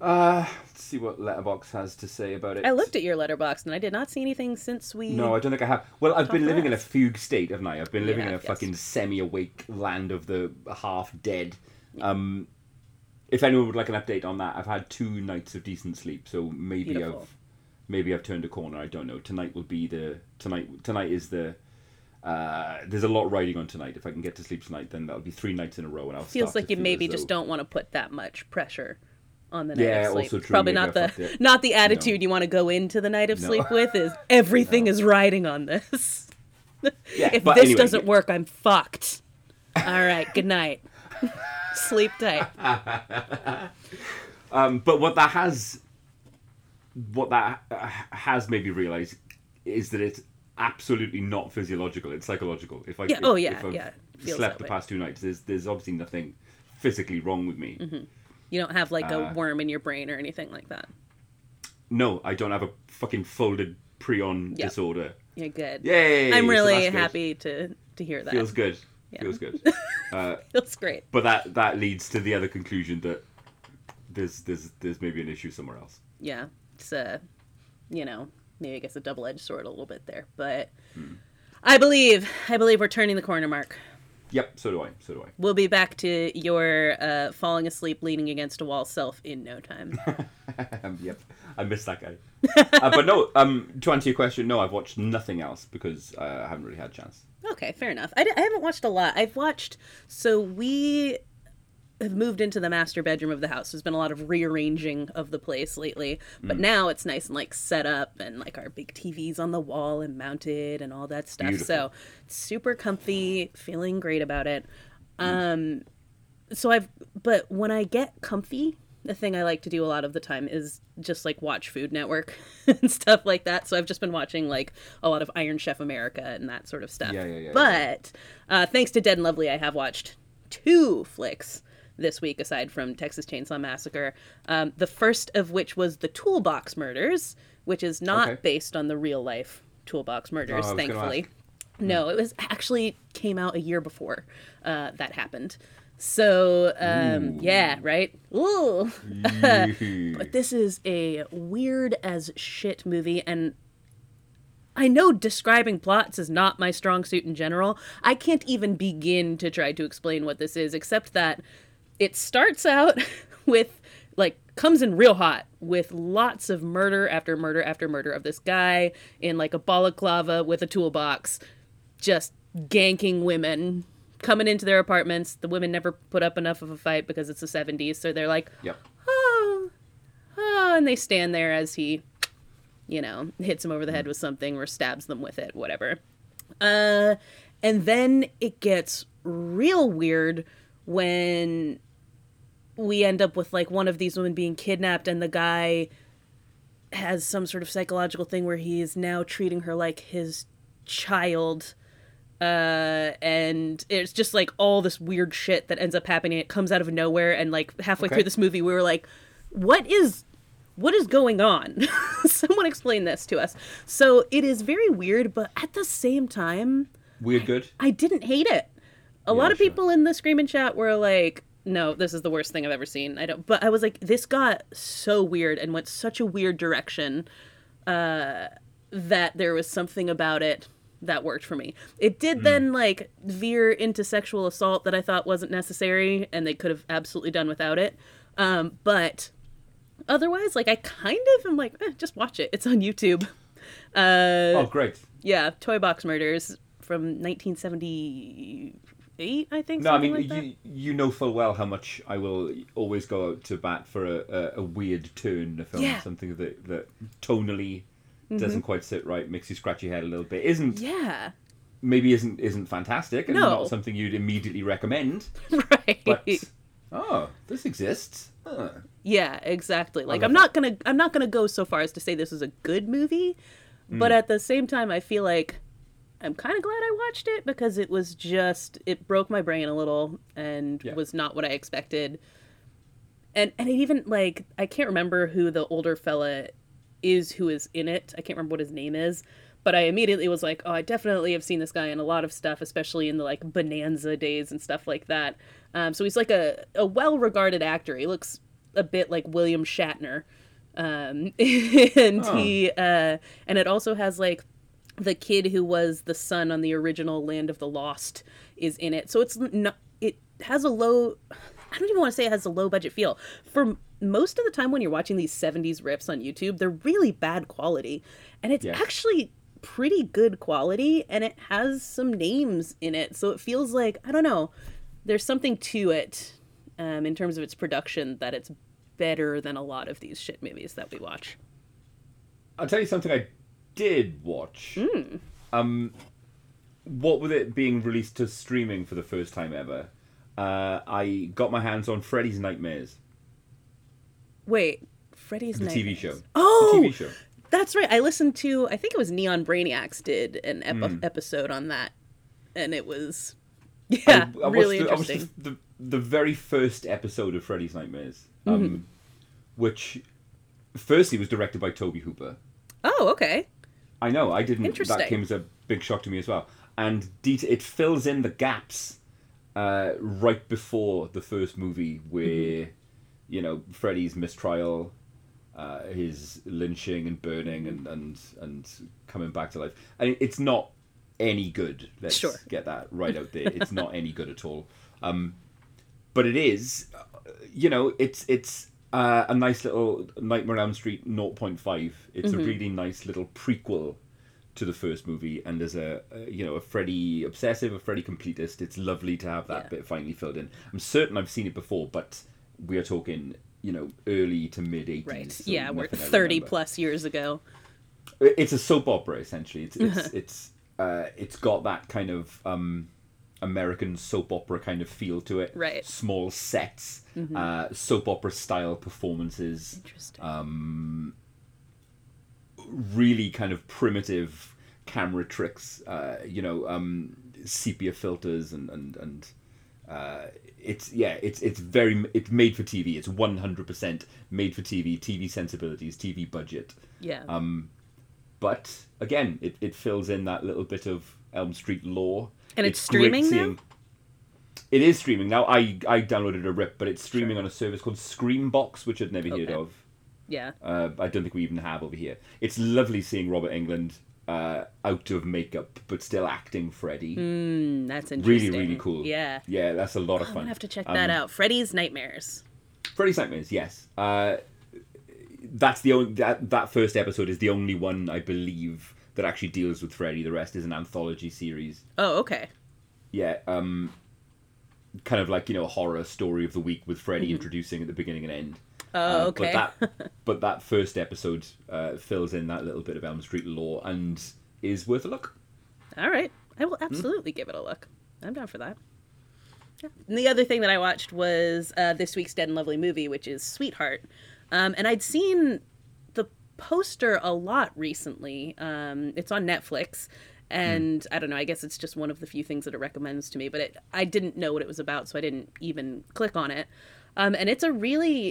Uh, let's see what Letterboxd has to say about it. I looked at your Letterboxd and I did not see anything since we... No, I don't think I have. Well, I've been living in a fugue state, haven't I? I've been living yeah, in a yes. fucking semi-awake land of the half-dead. Yeah. Um, if anyone would like an update on that, I've had two nights of decent sleep, so maybe Beautiful. I've maybe I've turned a corner. I don't know. Tonight will be the tonight. Tonight is the. Uh, there's a lot riding on tonight. If I can get to sleep tonight, then that'll be three nights in a row, and I'll. Feels like you maybe just don't want to put that much pressure. On the night yeah, of sleep. Also true. Probably Maybe not I the not the attitude no. you want to go into the night of no. sleep with is everything no. is riding on this. Yeah, if this anyway, doesn't yeah. work, I'm fucked. All right, good night. Sleep tight. um, but what that has, what that has made me realize is that it absolutely not physiological. It's psychological. If I yeah. if, oh, yeah, if I've yeah. slept the way. past two nights, there's there's obviously nothing physically wrong with me. Mm-hmm. You don't have like a uh, worm in your brain or anything like that. No, I don't have a fucking folded prion yep. disorder. You're good. Yay! I'm really so happy to, to hear that. Feels good. Yeah. Feels good. Uh, Feels great. But that, that leads to the other conclusion that there's there's there's maybe an issue somewhere else. Yeah, it's a, you know, maybe I guess a double-edged sword a little bit there. But hmm. I believe I believe we're turning the corner, Mark. Yep, so do I. So do I. We'll be back to your uh, falling asleep, leaning against a wall self in no time. Yep, I miss that guy. uh, but no, um, to answer your question, no, I've watched nothing else because uh, I haven't really had a chance. Okay, fair enough. I, d- I haven't watched a lot. I've watched, so we have moved into the master bedroom of the house. There's been a lot of rearranging of the place lately, but mm. now it's nice and like set up and like our big T V's on the wall and mounted and all that stuff. Beautiful. So it's super comfy, feeling great about it. Mm. Um, so I've, but when I get comfy, the thing I like to do a lot of the time is just like watch Food Network and stuff like that. So I've just been watching like a lot of Iron Chef America and that sort of stuff. Yeah, yeah, yeah, but yeah. Uh, thanks to Dead and Lovely, I have watched two flicks this week, aside from Texas Chainsaw Massacre. Um, the first of which was The Toolbox Murders, which is not okay. based on the real life Toolbox Murders, oh, thankfully. No, it was actually came out a year before uh, that happened. So, um, yeah, right? Ooh. But this is a weird as shit movie, and I know describing plots is not my strong suit in general. I can't even begin to try to explain what this is, except that it starts out with, like, comes in real hot with lots of murder after murder after murder of this guy in, like, a balaclava with a toolbox, just ganking women, coming into their apartments. The women never put up enough of a fight because it's the seventies, so they're like, yep. oh, oh, and they stand there as he, you know, hits them over the head with something or stabs them with it, whatever. Uh, and then it gets real weird when we end up with, like, one of these women being kidnapped and the guy has some sort of psychological thing where he is now treating her like his child. Uh, and it's just like all this weird shit that ends up happening. It comes out of nowhere, and like halfway okay. through this movie, we were like, what is, what is going on? Someone explain this to us. So it is very weird, but at the same time, weird good. I, I didn't hate it. A yeah, lot of sure. people in the Screamin' chat were like, no, this is the worst thing I've ever seen. I don't, but I was like, this got so weird and went such a weird direction, uh, that there was something about it that worked for me. It did then like veer into sexual assault that I thought wasn't necessary and they could have absolutely done without it. Um, but otherwise, like I kind of am like, eh, just watch it. It's on YouTube. Uh, oh, great. Yeah. Toy Box Murders from nineteen seventy-eight, I think. No, I mean, like you, you know full well how much I will always go out to bat for a, a, a weird turn in a film. Yeah. Something that, that tonally doesn't quite sit right, makes you scratch your head a little bit. Isn't yeah, maybe isn't isn't fantastic, and no. not something you'd immediately recommend. Right. But oh, this exists. Huh. Yeah, exactly. Like I'm that. not gonna I'm not gonna go so far as to say this is a good movie, mm. but at the same time, I feel like I'm kind of glad I watched it because it was just it broke my brain a little and yeah. was not what I expected. And and it even like I can't remember who the older fella is who is in it. I can't remember what his name is, but I immediately was like, oh, I definitely have seen this guy in a lot of stuff, especially in the like Bonanza days and stuff like that. Um, so he's like a, a well-regarded actor. He looks a bit like William Shatner. Um, and oh. he, uh, and it also has like the kid who was the son on the original Land of the Lost is in it. So it's not, it has a low, I don't even want to say it has a low budget feel. For most of the time when you're watching these seventies riffs on YouTube, they're really bad quality. And it's yeah. actually pretty good quality, and it has some names in it. So it feels like, I don't know, there's something to it um, in terms of its production that it's better than a lot of these shit movies that we watch. I'll tell you something I did watch. Mm. Um, what with it being released to streaming for the first time ever, uh, I got my hands on Freddy's Nightmares. Wait, Freddy's Nightmares. The T V show. Oh, the T V show. That's right. I listened to, I think it was Neon Brainiacs did an epi- mm. episode on that. And it was, yeah, I, I really the, interesting. I watched the, the, the very first episode of Freddy's Nightmares, um, mm-hmm. which firstly was directed by Tobe Hooper. Oh, okay. I know. I didn't. That came as a big shock to me as well. And det- it fills in the gaps uh, right before the first movie where, mm-hmm. you know, Freddy's mistrial... Uh, his lynching and burning and, and and coming back to life. I mean, it's not any good. Let's sure. get that right out there. It's not any good at all. Um, but it is, you know, it's it's uh, a nice little Nightmare on Elm Street point five. It's mm-hmm. a really nice little prequel to the first movie. And there's a, a you know, a Freddy obsessive, a Freddy completist. It's lovely to have that yeah. bit finally filled in. I'm certain I've seen it before, but we are talking... you know, early to mid-eighties. Right, so yeah, we're thirty-plus years ago. It's a soap opera, essentially. It's it's it's, uh, it's got that kind of um, American soap opera kind of feel to it. Right. Small sets, mm-hmm. uh, soap opera-style performances. Interesting. Um, really kind of primitive camera tricks, uh, you know, um, sepia filters and... and, and Uh, it's yeah, it's it's very it's made for T V. It's one hundred percent made for T V. T V sensibilities, T V budget. Yeah. Um, but again, it, it fills in that little bit of Elm Street lore. And it's, it's streaming now. It is streaming now. I I downloaded a rip, but it's streaming sure. on a service called Screambox, which I'd never okay. heard of. Yeah. Uh, I don't think we even have over here. It's lovely seeing Robert Englund Uh, out of makeup, but still acting Freddy. Mm, that's interesting. Really, really cool. Yeah. Yeah, that's a lot of fun. I'm going to have to check that um, out. Freddy's Nightmares. Freddy's Nightmares, yes. Uh, that's the only, that, that first episode is the only one, I believe, that actually deals with Freddy. The rest is an anthology series. Oh, okay. Yeah, um, kind of like, you know, a horror story of the week with Freddy mm-hmm. introducing at the beginning and end. Oh, okay. Uh, but, that, but that first episode uh, fills in that little bit of Elm Street lore and is worth a look. All right. I will absolutely mm. give it a look. I'm down for that. Yeah. And the other thing that I watched was uh, this week's Dead and Lovely movie, which is Sweetheart. Um, and I'd seen the poster a lot recently. Um, it's on Netflix. And mm. I don't know, I guess it's just one of the few things that it recommends to me. But it, I didn't know what it was about, so I didn't even click on it. Um, and it's a really...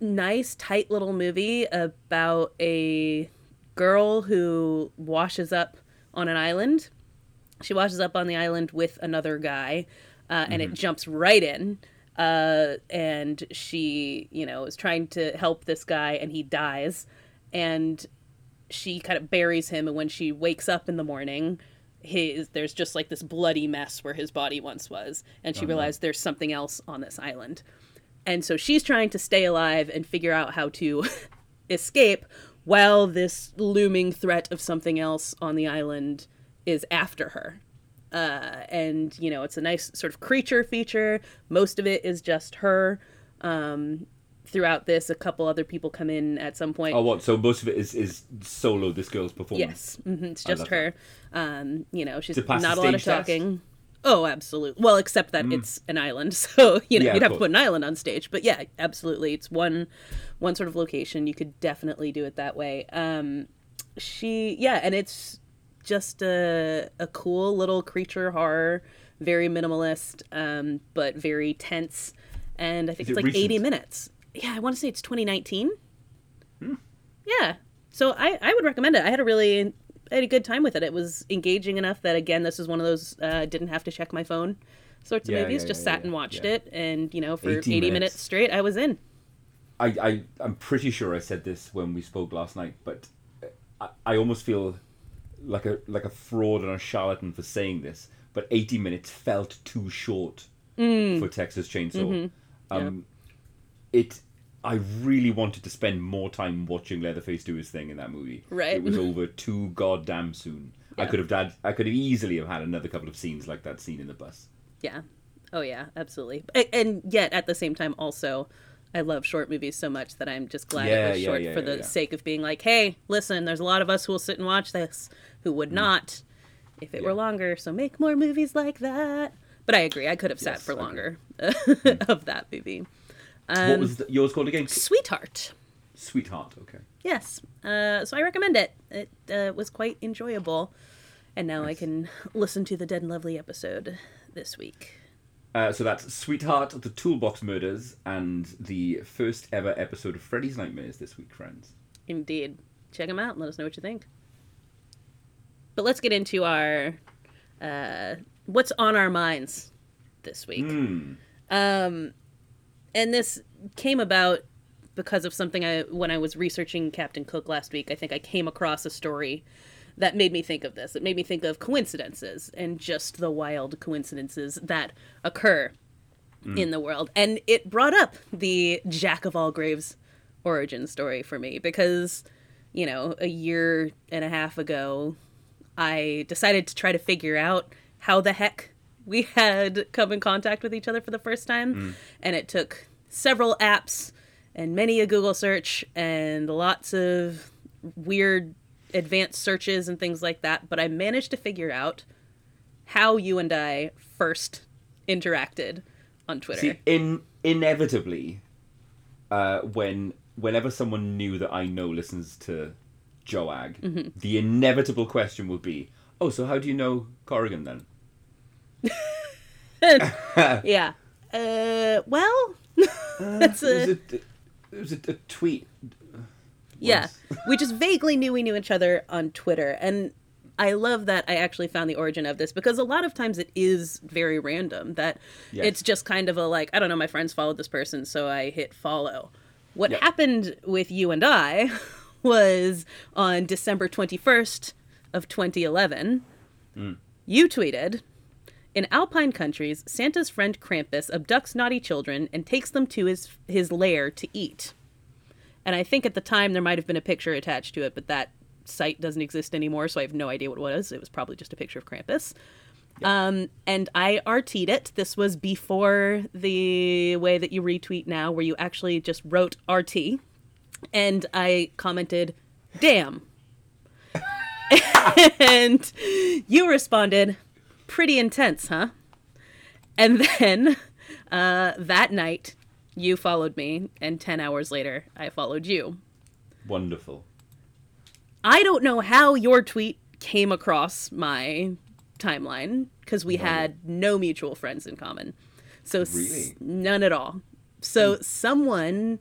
nice, tight little movie about a girl who washes up on an island. She washes up on the island with another guy, uh, and mm-hmm. it jumps right in. Uh, and she, you know, is trying to help this guy, and he dies. And she kind of buries him, and when she wakes up in the morning... His, there's just like this bloody mess where his body once was. And she uh-huh. realized there's something else on this island. And so she's trying to stay alive and figure out how to escape while this looming threat of something else on the island is after her. Uh, and, you know, it's a nice sort of creature feature. Most of it is just her. Um, throughout this, a couple other people come in at some point. Oh, what? So most of it is, is solo, this girl's performance? Yes. Mm-hmm. It's just her. Um, you know, she's not a lot of talking. Oh, absolutely. Well, except that mm. it's an island, so you know yeah, you'd have course. to put an island on stage. But yeah, absolutely, it's one, one sort of location. You could definitely do it that way. Um, she, yeah, and it's just a a cool little creature horror, very minimalist, um, but very tense. And I think Is it's it like recent? eighty minutes. Yeah, I want to say it's twenty nineteen. Hmm. Yeah, so I I would recommend it. I had a really I had a good time with it. It was engaging enough that, again, this is one of those uh, didn't have to check my phone sorts of yeah, movies. Yeah, just yeah, sat yeah, and watched yeah. it. And, you know, for eighty minutes. minutes straight, I was in. I, I, I'm pretty sure I said this when we spoke last night, but I, I almost feel like a like a fraud and a charlatan for saying this, but eighty minutes felt too short mm. for Texas Chainsaw. Mm-hmm. Um, yeah. It... I really wanted to spend more time watching Leatherface do his thing in that movie. Right. It was over too goddamn soon. Yeah. I could have dad, I could have easily have had another couple of scenes like that scene in the bus. Yeah. Oh yeah, absolutely. And yet at the same time also, I love short movies so much that I'm just glad yeah, it was yeah, short yeah, for yeah, the yeah. sake of being like, hey, listen, there's a lot of us who will sit and watch this who would mm. not if it yeah. were longer, so make more movies like that. But I agree, I could have sat yes, for longer mm. of that movie. Um, what was the, yours called again? Sweetheart. Sweetheart, okay. Yes. Uh, so I recommend it. It uh, was quite enjoyable. And now nice. I can listen to the Dead and Lovely episode this week. Uh, so that's Sweetheart, The Toolbox Murders, and the first ever episode of Freddy's Nightmares this week, friends. Indeed. Check them out and let us know what you think. But let's get into our uh, what's on our minds this week. Mm. Um, and this came about because of something I, when I was researching Captain Cook last week, I think I came across a story that made me think of this. It made me think of coincidences and just the wild coincidences that occur mm. in the world. And it brought up the Jack of all graves origin story for me because, you know, a year and a half ago, I decided to try to figure out how the heck we had come in contact with each other for the first time. Mm. And it took several apps and many a Google search and lots of weird advanced searches and things like that. But I managed to figure out how you and I first interacted on Twitter. See, in, inevitably, uh, when whenever someone new that I know listens to Joag, mm-hmm. the inevitable question will be, oh, so how do you know Corrigan then? yeah. Uh, well, that's a... It was a... It was a, a tweet. Once. Yeah. We just vaguely knew we knew each other on Twitter. And I love that I actually found the origin of this because a lot of times it is very random that yes. it's just kind of a like, I don't know, my friends followed this person, so I hit follow. What yep. happened with you and I was on December twenty-first of twenty eleven, mm. you tweeted, "In Alpine countries, Santa's friend Krampus abducts naughty children and takes them to his his lair to eat." And I think at the time there might have been a picture attached to it, but that site doesn't exist anymore, so I have no idea what it was. It was probably just a picture of Krampus. Yeah. Um, and I R T'd it. This was before the way that you retweet now, where you actually just wrote R T. And I commented, "Damn." And you responded, "Pretty intense, huh?" And then uh, that night, you followed me, and ten hours later, I followed you. Wonderful. I don't know how your tweet came across my timeline, because we no. had no mutual friends in common. So really? s- none at all. So mm. someone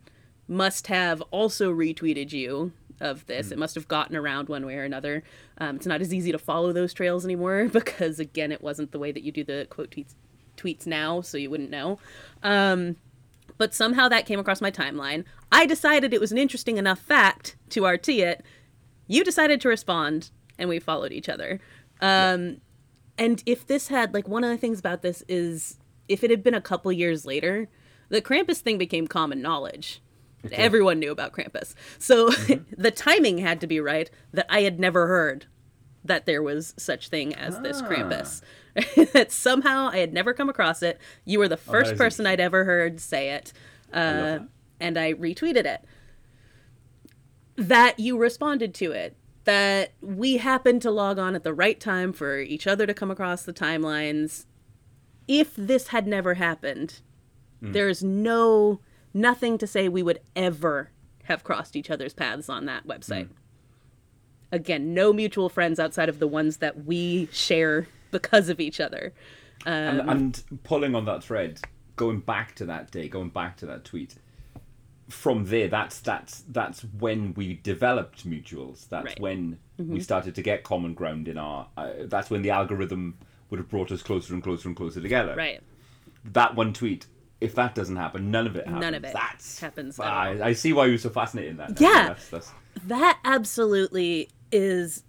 must have also retweeted you of this. Mm. It must have gotten around one way or another. Um, it's not as easy to follow those trails anymore because, again, it wasn't the way that you do the quote tweets, tweets now, so you wouldn't know. Um, but somehow that came across my timeline. I decided it was an interesting enough fact to R T it. You decided to respond, and we followed each other. Um, yeah. And if this had, like, one of the things about this is if it had been a couple years later, the Krampus thing became common knowledge. Okay. Everyone knew about Krampus. So mm-hmm. the timing had to be right that I had never heard that there was such thing as ah. this Krampus. That somehow I had never come across it. You were the first oh, person I'd ever heard say it. Uh, I and I retweeted it. That you responded to it. That we happened to log on at the right time for each other to come across the timelines. If this had never happened, mm. there's no... nothing to say we would ever have crossed each other's paths on that website. Mm. Again, no mutual friends outside of the ones that we share because of each other. Um, and, and pulling on that thread, going back to that day, going back to that tweet, from there, that's that's that's when we developed mutuals. That's right. when mm-hmm. we started to get common ground in our... Uh, that's when the algorithm would have brought us closer and closer and closer together. Right. That one tweet... If that doesn't happen, none of it happens. None of it that's, happens. I, I see why you're so fascinated in that. Yeah. That's, that's... That absolutely is,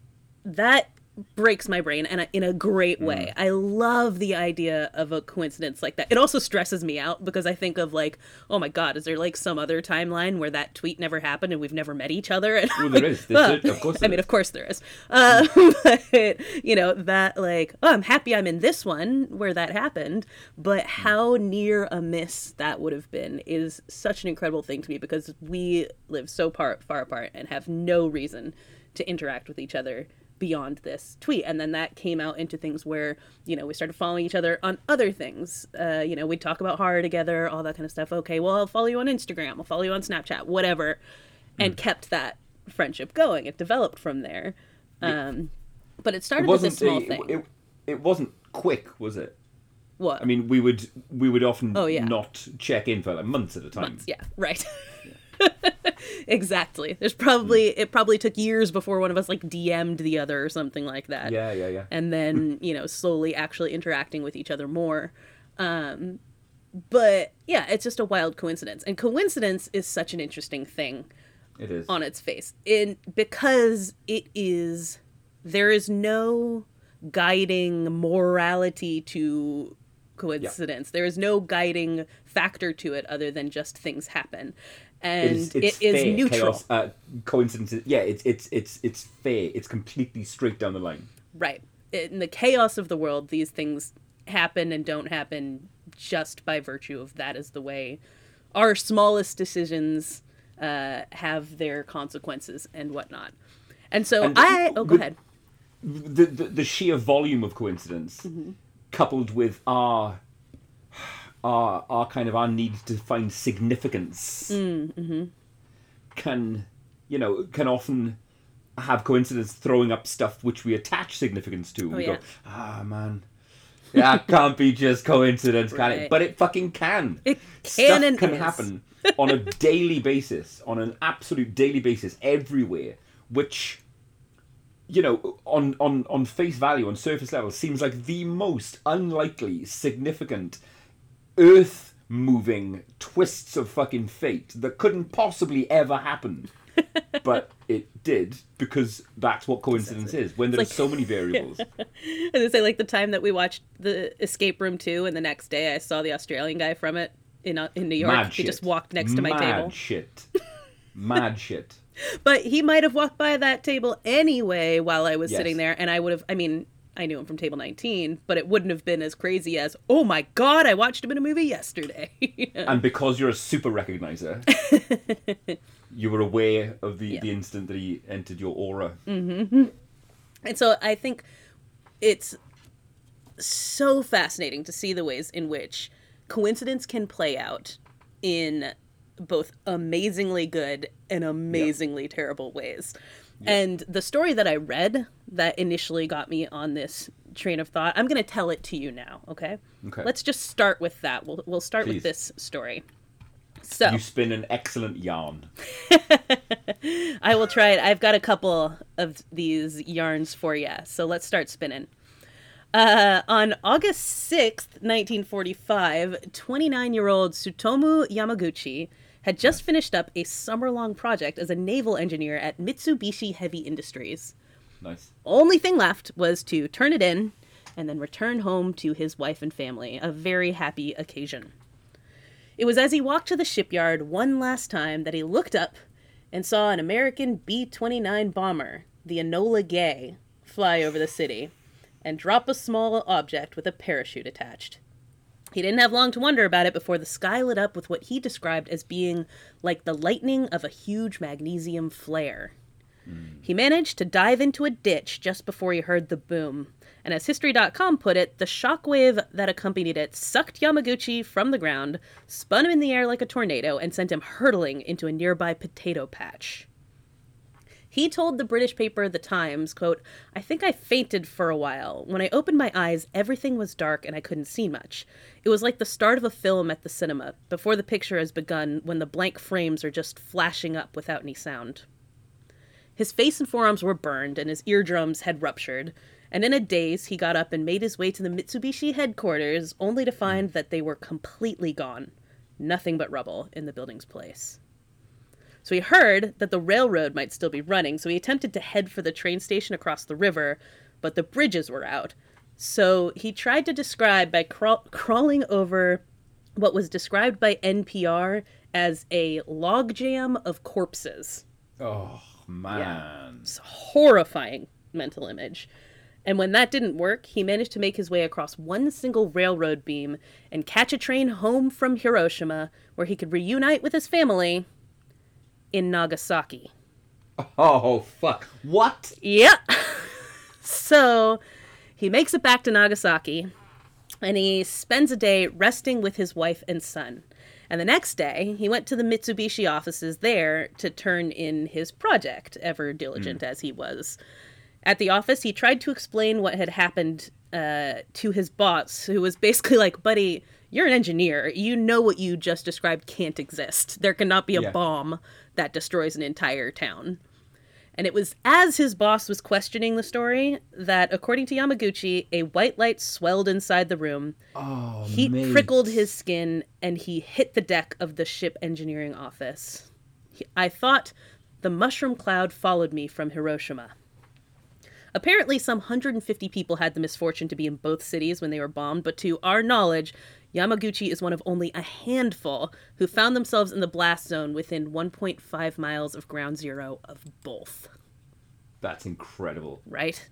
that breaks my brain and I, in a great way. Mm. I love the idea of a coincidence like that. It also stresses me out because I think of like, oh my God, is there like some other timeline where that tweet never happened and we've never met each other? And well, there like, is. Well, it, of course there I is. mean, of course there is. Uh, but, you know, that like, oh, I'm happy I'm in this one where that happened. But how near a miss that would have been is such an incredible thing to me because we live so far, far apart and have no reason to interact with each other beyond this tweet. And then that came out into things where, you know, we started following each other on other things. Uh, you know, we talk about horror together, all that kind of stuff. Okay, well, I'll follow you on Instagram. I'll follow you on Snapchat, whatever. and mm. kept that friendship going. It developed from there. Um, but it started it with a small it, thing. It, it wasn't quick, was it? What? I mean, we would we would often oh, yeah. not check in for like months at a time. Months, yeah, right. Yeah. Exactly. There's probably mm. it probably took years before one of us like D M'd the other or something like that. Yeah, yeah, yeah. And then, you know, slowly actually interacting with each other more. Um, but yeah, it's just a wild coincidence. And coincidence is such an interesting thing. It is. On its face. In because it is there is no guiding morality to coincidence. Yeah. There is no guiding factor to it other than just things happen, and it is, it's it is fair, neutral. Chaos, uh, coincidences, yeah, it's it's it's it's fair. It's completely straight down the line. Right. In the chaos of the world, these things happen and don't happen just by virtue of that is the way our smallest decisions uh, have their consequences and whatnot. And so and I oh go ahead. The, the the sheer volume of coincidence. Mm-hmm. Coupled with our, our our kind of our need to find significance, mm, mm-hmm. can you know can often have coincidence throwing up stuff which we attach significance to. Oh, we yeah. go, ah man, that can't be just coincidence, right. can it? But it fucking can. It can stuff and can is. happen on a daily basis, on an absolute daily basis, everywhere, which. You know, on, on, on face value, on surface level, seems like the most unlikely, significant, earth-moving twists of fucking fate that couldn't possibly ever happen. But it did, because that's what coincidence that's is, when there's like, so many variables. I was going to say, like, the time that we watched The Escape Room two, and the next day I saw the Australian guy from it in uh, in New York. Mad he shit. just walked next to my Mad table. Mad shit. Mad shit. But he might have walked by that table anyway while I was yes. sitting there, and I would have, I mean, I knew him from table nineteen, but it wouldn't have been as crazy as, oh my God, I watched him in a movie yesterday. Yeah. And because you're a super recognizer, you were aware of the, yeah. the instant that he entered your aura. Mm-hmm. And so I think it's so fascinating to see the ways in which coincidence can play out in both amazingly good and amazingly yep. terrible ways. Yep. And the story that I read that initially got me on this train of thought, I'm going to tell it to you now, okay? Okay. Let's just start with that. We'll we'll start Please. with this story. So you spin an excellent yarn. I will try it. I've got a couple of these yarns for you. So let's start spinning. Uh, on August sixth, nineteen forty-five, twenty-nine-year-old Tsutomu Yamaguchi had just finished up a summer-long project as a naval engineer at Mitsubishi Heavy Industries. Nice. Only thing left was to turn it in and then return home to his wife and family, a very happy occasion. It was as he walked to the shipyard one last time that he looked up and saw an American B twenty-nine bomber, the Enola Gay, fly over the city and drop a small object with a parachute attached. He didn't have long to wonder about it before the sky lit up with what he described as being like the lightning of a huge magnesium flare. Mm. He managed to dive into a ditch just before he heard the boom, and as History dot com put it, the shockwave that accompanied it sucked Yamaguchi from the ground, spun him in the air like a tornado, and sent him hurtling into a nearby potato patch. He told the British paper The Times, quote, "I think I fainted for a while. When I opened my eyes, everything was dark and I couldn't see much. It was like the start of a film at the cinema, before the picture has begun, when the blank frames are just flashing up without any sound." His face and forearms were burned and his eardrums had ruptured, and in a daze he got up and made his way to the Mitsubishi headquarters, only to find that they were completely gone. Nothing but rubble in the building's place. So he heard that the railroad might still be running, so he attempted to head for the train station across the river, but the bridges were out. So he tried to describe by crawl- crawling over what was described by N P R as a logjam of corpses. Oh, man. Yeah. It's a horrifying mental image. And when that didn't work, he managed to make his way across one single railroad beam and catch a train home from Hiroshima, where he could reunite with his family in Nagasaki. Oh, fuck. What? Yep. So he makes it back to Nagasaki and he spends a day resting with his wife and son. And the next day, he went to the Mitsubishi offices there to turn in his project, ever diligent mm. as he was. At the office, he tried to explain what had happened uh, to his boss, who was basically like, buddy, you're an engineer. You know what you just described can't exist. There cannot be a yeah. bomb that destroys an entire town. And it was as his boss was questioning the story that, according to Yamaguchi, a white light swelled inside the room. Oh, heat mate. prickled his skin, and he hit the deck of the ship engineering office. He, I thought the mushroom cloud followed me from Hiroshima. Apparently, some one hundred fifty people had the misfortune to be in both cities when they were bombed, but to our knowledge, Yamaguchi is one of only a handful who found themselves in the blast zone within one point five miles of ground zero of both. That's incredible. Right?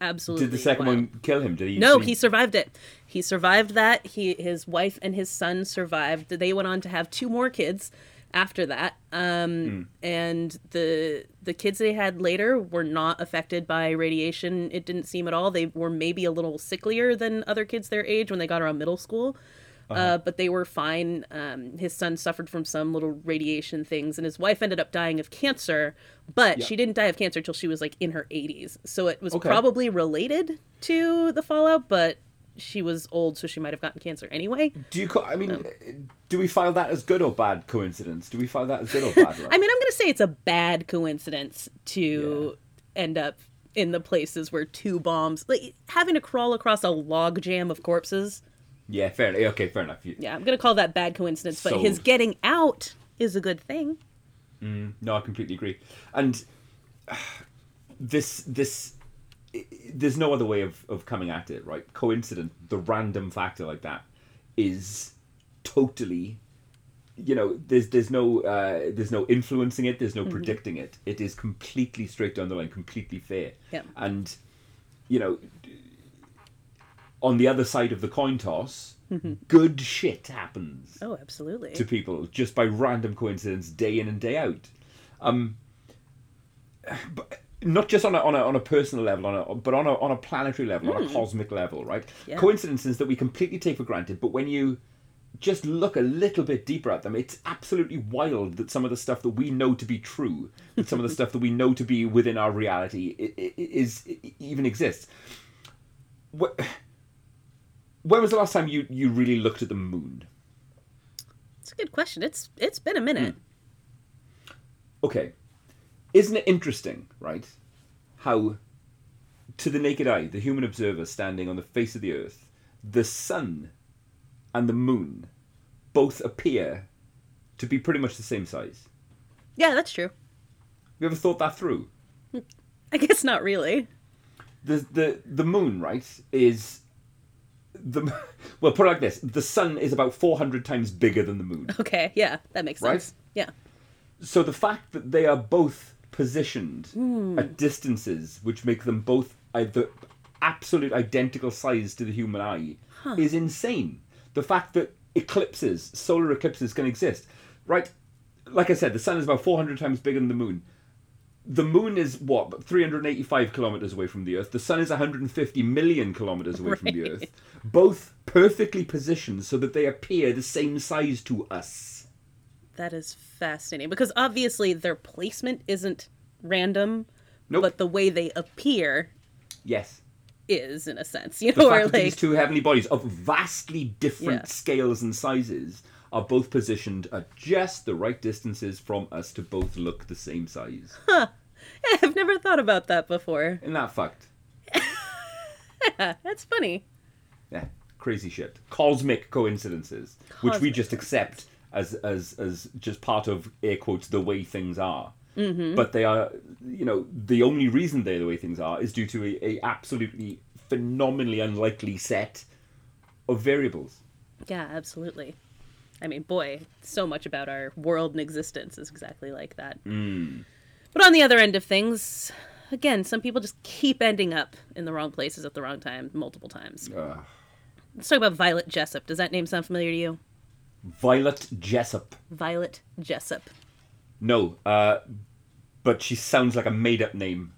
Absolutely. Did the second wild. one kill him? Did he? No, he survived it. He survived that. He, his wife and his son survived. They went on to have two more kids after that. Um, mm. And the the kids they had later were not affected by radiation. It didn't seem at all. They were maybe a little sicklier than other kids their age when they got around middle school. Uh-huh. Uh, but they were fine. Um, his son suffered from some little radiation things, and his wife ended up dying of cancer. But yeah. she didn't die of cancer till she was like in her eighties. So it was okay. probably related to the fallout, but she was old, so she might have gotten cancer anyway. Do you? I mean, um, do we file that as good or bad coincidence? Do we file that as good or bad? Like? I mean, I'm going to say it's a bad coincidence to yeah. end up in the places where two bombs, like having to crawl across a log jam of corpses. Yeah, fair. Okay, fair enough. You, yeah, I'm going to call that bad coincidence, sold. But his getting out is a good thing. Mm, no, I completely agree. And uh, this this. There's no other way of, of coming at it, right? Coincidence, the random factor like that is totally, you know, there's there's no uh, there's no influencing it, there's no mm-hmm. predicting it. It is completely straight down the line, completely fair. Yeah. And, you know, on the other side of the coin toss, mm-hmm. good shit happens. Oh, absolutely. To people just by random coincidence, day in and day out. Um, but... Not just on a on a on a personal level, on a but on a on a planetary level, mm. on a cosmic level, right? Yeah. Coincidences that we completely take for granted, but when you just look a little bit deeper at them, it's absolutely wild that some of the stuff that we know to be true, that some of the stuff that we know to be within our reality, is, is even exists. What? When was the last time you, you really looked at the moon? It's a good question. It's it's been a minute. Mm. Okay. Isn't it interesting, right, how to the naked eye, the human observer standing on the face of the earth, the sun and the moon both appear to be pretty much the same size? Yeah, that's true. Have you ever thought that through? I guess not really. The the, the moon, right, is... the Well, put it like this. The sun is about four hundred times bigger than the moon. Okay, yeah, that makes sense. Right? Yeah. So the fact that they are both positioned mm. at distances which make them both the absolute identical size to the human eye huh. is insane. The fact that eclipses, solar eclipses can exist, right? Like I said, the sun is about four hundred times bigger than the moon. The moon is, what, three hundred eighty-five kilometres away from the Earth. The sun is one hundred fifty million kilometres away right. from the Earth. Both perfectly positioned so that they appear the same size to us. That is fascinating, because obviously their placement isn't random, nope. but the way they appear yes. is, in a sense. You know, the fact or that like... these two heavenly bodies of vastly different yeah. scales and sizes are both positioned at just the right distances from us to both look the same size. Huh. Yeah, I've never thought about that before. Isn't that fucked? yeah, that's funny. Yeah, crazy shit. Cosmic coincidences, Cosmic which we just accept as as as just part of, air quotes, the way things are. Mm-hmm. But they are, you know, the only reason they're the way things are is due to a, a absolutely phenomenally unlikely set of variables. Yeah, absolutely. I mean, boy, so much about our world and existence is exactly like that. Mm. But on the other end of things, again, some people just keep ending up in the wrong places at the wrong time, multiple times. Ugh. Let's talk about Violet Jessop. Does that name sound familiar to you? Violet Jessop. Violet Jessop. No, uh, but she sounds like a made-up name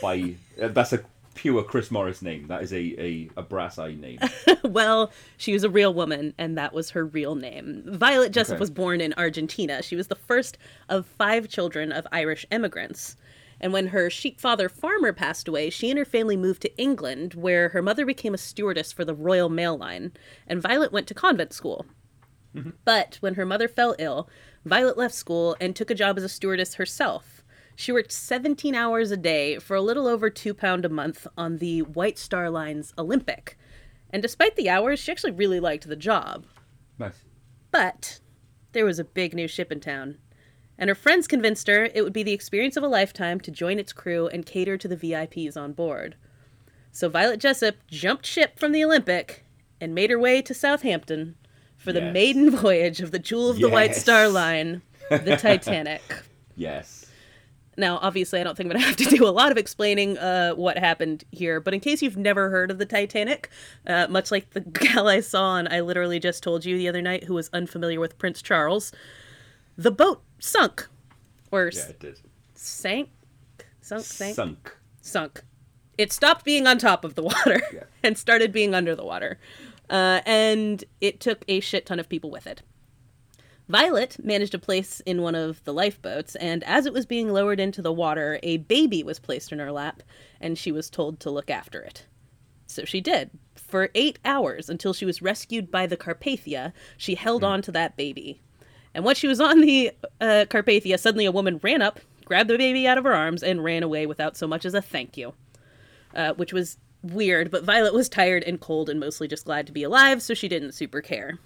by... uh, that's a pure Chris Morris name. That is a, a, a brass eye name. Well, she was a real woman, and that was her real name. Violet Jessop okay. was born in Argentina. She was the first of five children of Irish immigrants. And when her sheep father, Farmer, passed away, she and her family moved to England, where her mother became a stewardess for the Royal Mail Line, and Violet went to convent school. Mm-hmm. But when her mother fell ill, Violet left school and took a job as a stewardess herself. She worked seventeen hours a day for a little over two pound a month on the White Star Line's Olympic. And despite the hours, she actually really liked the job. Nice. But there was a big new ship in town. And her friends convinced her it would be the experience of a lifetime to join its crew and cater to the V I Ps on board. So Violet Jessop jumped ship from the Olympic and made her way to Southampton for yes. the maiden voyage of the Jewel of yes. the White Star Line, the Titanic. Yes. Now, obviously, I don't think I'm going to have to do a lot of explaining uh, what happened here, but in case you've never heard of the Titanic, uh, much like the gal I saw and I literally just told you the other night who was unfamiliar with Prince Charles, the boat sunk. Or yeah, it did. Sank? Sunk, sank? Sunk. Sunk. It stopped being on top of the water yeah. and started being under the water. Uh, and it took a shit ton of people with it. Violet managed a place in one of the lifeboats, and as it was being lowered into the water, a baby was placed in her lap, and she was told to look after it. So she did. For eight hours, until she was rescued by the Carpathia, she held mm. on to that baby. And once she was on the uh, Carpathia, suddenly a woman ran up, grabbed the baby out of her arms, and ran away without so much as a thank you. Uh, which was weird, but Violet was tired and cold and mostly just glad to be alive, so she didn't super care.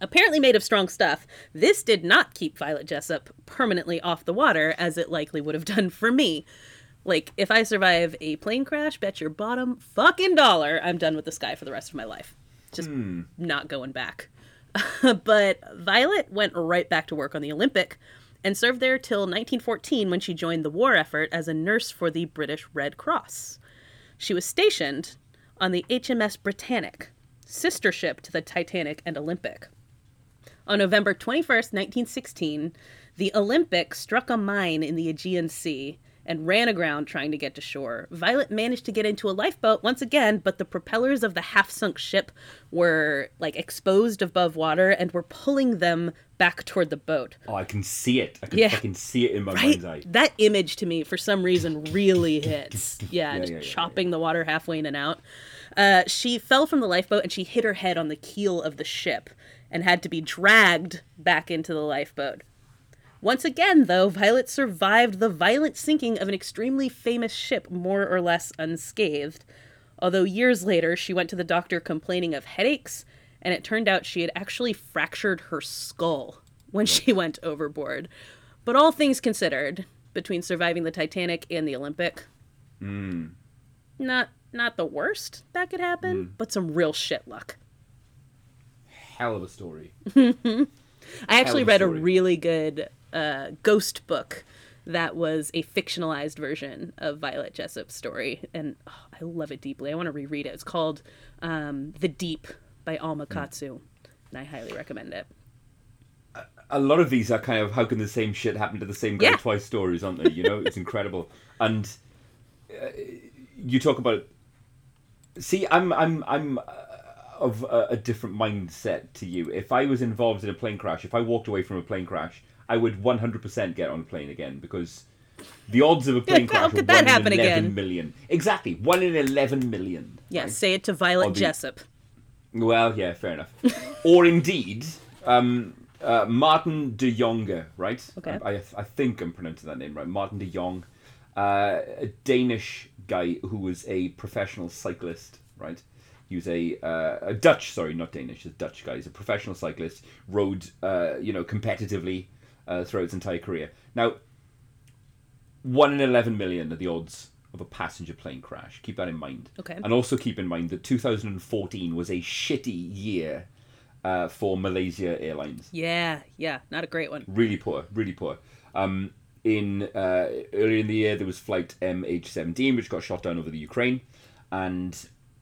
Apparently made of strong stuff, this did not keep Violet Jessop permanently off the water, as it likely would have done for me. Like, if I survive a plane crash, bet your bottom fucking dollar I'm done with the sky for the rest of my life. Just mm. not going back. But Violet went right back to work on the Olympic and served there till nineteen fourteen when she joined the war effort as a nurse for the British Red Cross. She was stationed on the H M S Britannic, sister ship to the Titanic and Olympic. On November twenty-first, nineteen sixteen, the Olympic struck a mine in the Aegean Sea and ran aground trying to get to shore. Violet managed to get into a lifeboat once again, but the propellers of the half-sunk ship were, like, exposed above water and were pulling them back toward the boat. Oh, I can see it. I can yeah. fucking see it in my right? mind's eye. That image, to me, for some reason, really hits. Yeah, yeah just yeah, yeah, chopping yeah, yeah. the water halfway in and out. Uh, she fell from the lifeboat and she hit her head on the keel of the ship and had to be dragged back into the lifeboat. Once again, though, Violet survived the violent sinking of an extremely famous ship more or less unscathed, although years later she went to the doctor complaining of headaches, and it turned out she had actually fractured her skull when she went overboard. But all things considered, between surviving the Titanic and the Olympic, mm. not not the worst that could happen, mm. but some real shit luck. Hell of a story. I actually a read story. a really good... Uh, ghost book that was a fictionalized version of Violet Jessop's story, and oh, I love it deeply. I want to reread it. It's called um, The Deep by Alma Katsu, and I highly recommend it. A, a lot of these are kind of how can the same shit happen to the same guy yeah. twice stories, aren't they? You know, it's incredible. And uh, you talk about see I'm I'm I'm uh, of a, a different mindset to you. If I was involved in a plane crash, if I walked away from a plane crash, I would one hundred percent get on a plane again, because the odds of a plane yeah, crash are one in eleven million. Exactly, one in eleven million. Yes, right? Say it to Violet the... Jessop. Well, yeah, fair enough. Or indeed, um, uh, Martin de Jonger, right? Okay. I, I, I think I'm pronouncing that name right. Martin de Jong, uh, a Danish guy who was a professional cyclist, right? He was a, uh, a Dutch, sorry, not Danish, a Dutch guy. He's a professional cyclist, rode, uh, you know, competitively. Uh, throughout its entire career. Now, one in eleven million are the odds of a passenger plane crash. Keep that in mind. Okay. And also keep in mind that two thousand fourteen was a shitty year uh, for Malaysia Airlines. Yeah, yeah, not a great one. Really poor, really poor. Um, in uh, earlier in the year, there was flight M H seventeen, which got shot down over the Ukraine. And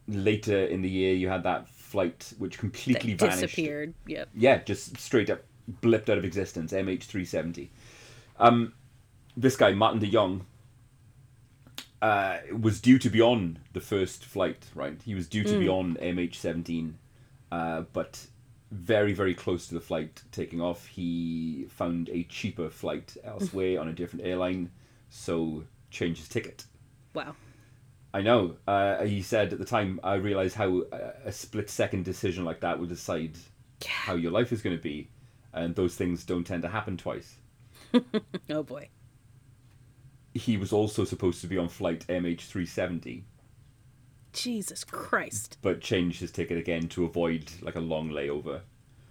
later in the year, you had that flight which completely that vanished. Disappeared, yep. Yeah, just straight up. Blipped out of existence, M H three seventy. Um, this guy, Martin de Jong, uh, was due to be on the first flight, right? He was due to mm. be on M H seventeen, uh, but very, very close to the flight taking off, he found a cheaper flight elsewhere on a different airline, so changed his ticket. Wow. I know. Uh, he said at the time, I realised how a split-second decision like that will decide yeah. how your life is going to be, and those things don't tend to happen twice. Oh, boy. He was also supposed to be on flight M H three seventy. Jesus Christ. But changed his ticket again to avoid like a long layover.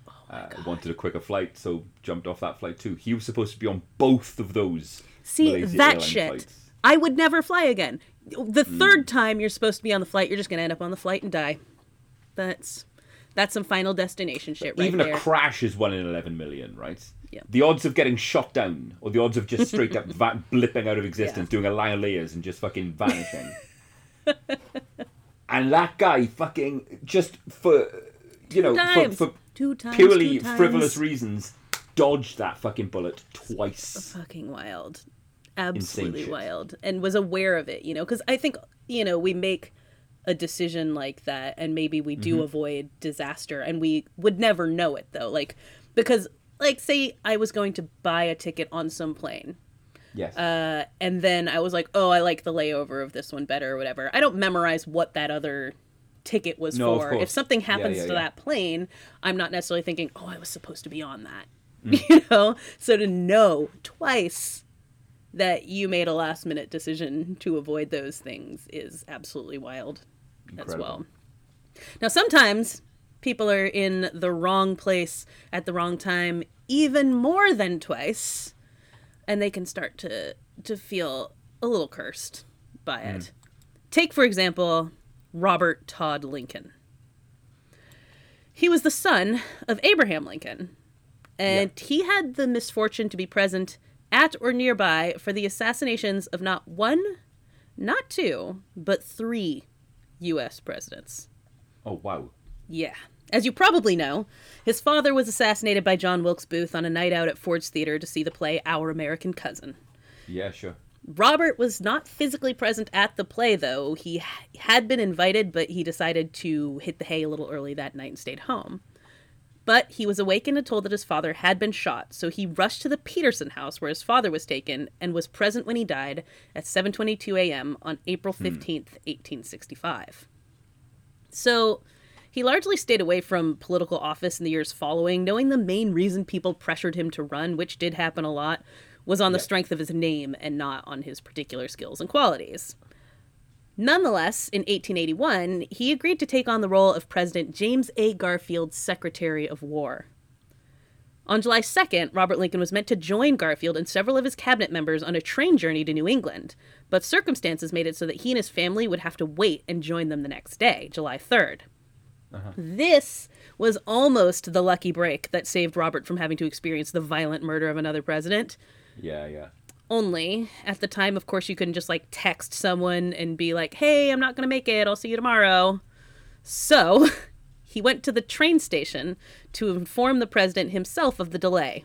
Oh my God. Uh, wanted a quicker flight, so jumped off that flight too. He was supposed to be on both of those. See, Malaysia that shit. Flights. I would never fly again. The mm. third time you're supposed to be on the flight, you're just going to end up on the flight and die. That's that's some Final Destination shit but right even there. Even a crash is one in eleven million, right? Yeah. The odds of getting shot down, or the odds of just straight up va- blipping out of existence, yeah. doing a line of layers and just fucking vanishing. And that guy fucking, just for, you know, for, for two times, purely two times. frivolous reasons, dodged that fucking bullet twice. Fucking wild. Absolutely wild. And was aware of it, you know, because I think, you know, we make a decision like that and maybe we do mm-hmm. avoid disaster, and we would never know it, though. Like, because, like, say I was going to buy a ticket on some plane. Yes. Uh, and then I was like, oh, I like the layover of this one better or whatever. I don't memorize what that other ticket was no, for. If something happens yeah, yeah, to yeah. that plane, I'm not necessarily thinking, oh, I was supposed to be on that. Mm. You know? So to know twice that you made a last minute decision to avoid those things is absolutely wild. Incredible. As well. Now, sometimes people are in the wrong place at the wrong time even more than twice. And they can start to, to feel a little cursed by it. Mm. Take, for example, Robert Todd Lincoln. He was the son of Abraham Lincoln. And yeah. he had the misfortune to be present at or nearby for the assassinations of not one, not two, but three U S presidents. Oh, wow. Yeah. As you probably know, his father was assassinated by John Wilkes Booth on a night out at Ford's Theater to see the play Our American Cousin. Yeah, sure. Robert was not physically present at the play, though. He had been invited, but he decided to hit the hay a little early that night and stayed home. But he was awakened and told that his father had been shot, so he rushed to the Peterson house where his father was taken and was present when he died at seven twenty-two a.m. on April fifteenth, eighteen sixty-five. So he largely stayed away from political office in the years following, knowing the main reason people pressured him to run, which did happen a lot, was on the yep. strength of his name and not on his particular skills and qualities. Nonetheless, in eighteen eighty-one, he agreed to take on the role of President James A. Garfield's Secretary of War. On July second, Robert Lincoln was meant to join Garfield and several of his cabinet members on a train journey to New England, but circumstances made it so that he and his family would have to wait and join them the next day, July third. Uh-huh. This was almost the lucky break that saved Robert from having to experience the violent murder of another president. Yeah, yeah. Only, at the time, of course, you couldn't just, like, text someone and be like, hey, I'm not going to make it. I'll see you tomorrow. So he went to the train station to inform the president himself of the delay.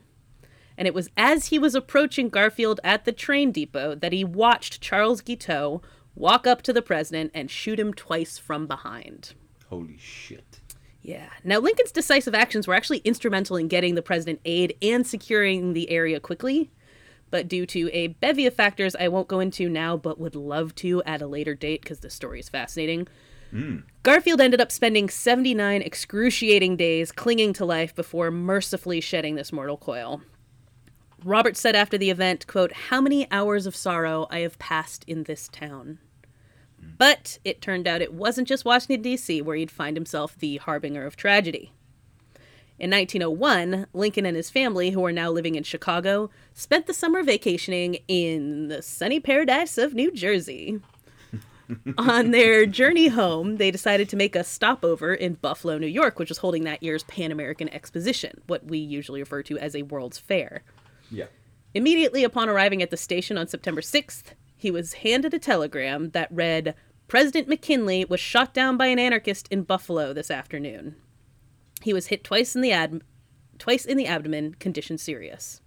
And it was as he was approaching Garfield at the train depot that he watched Charles Guiteau walk up to the president and shoot him twice from behind. Holy shit. Yeah. Now, Lincoln's decisive actions were actually instrumental in getting the president aid and securing the area quickly. But due to a bevy of factors I won't go into now, but would love to at a later date because the story is fascinating, mm. Garfield ended up spending seventy-nine excruciating days clinging to life before mercifully shedding this mortal coil. Robert said after the event, quote, "How many hours of sorrow I have passed in this town." But it turned out it wasn't just Washington, D C, where he'd find himself the harbinger of tragedy. In nineteen oh one, Lincoln and his family, who are now living in Chicago, spent the summer vacationing in the sunny paradise of New Jersey. On their journey home, they decided to make a stopover in Buffalo, New York, which was holding that year's Pan American Exposition, what we usually refer to as a World's Fair. Yeah. Immediately upon arriving at the station on September sixth, he was handed a telegram that read, "President McKinley was shot down by an anarchist in Buffalo this afternoon. He was hit twice in the ad- twice in the abdomen, condition serious."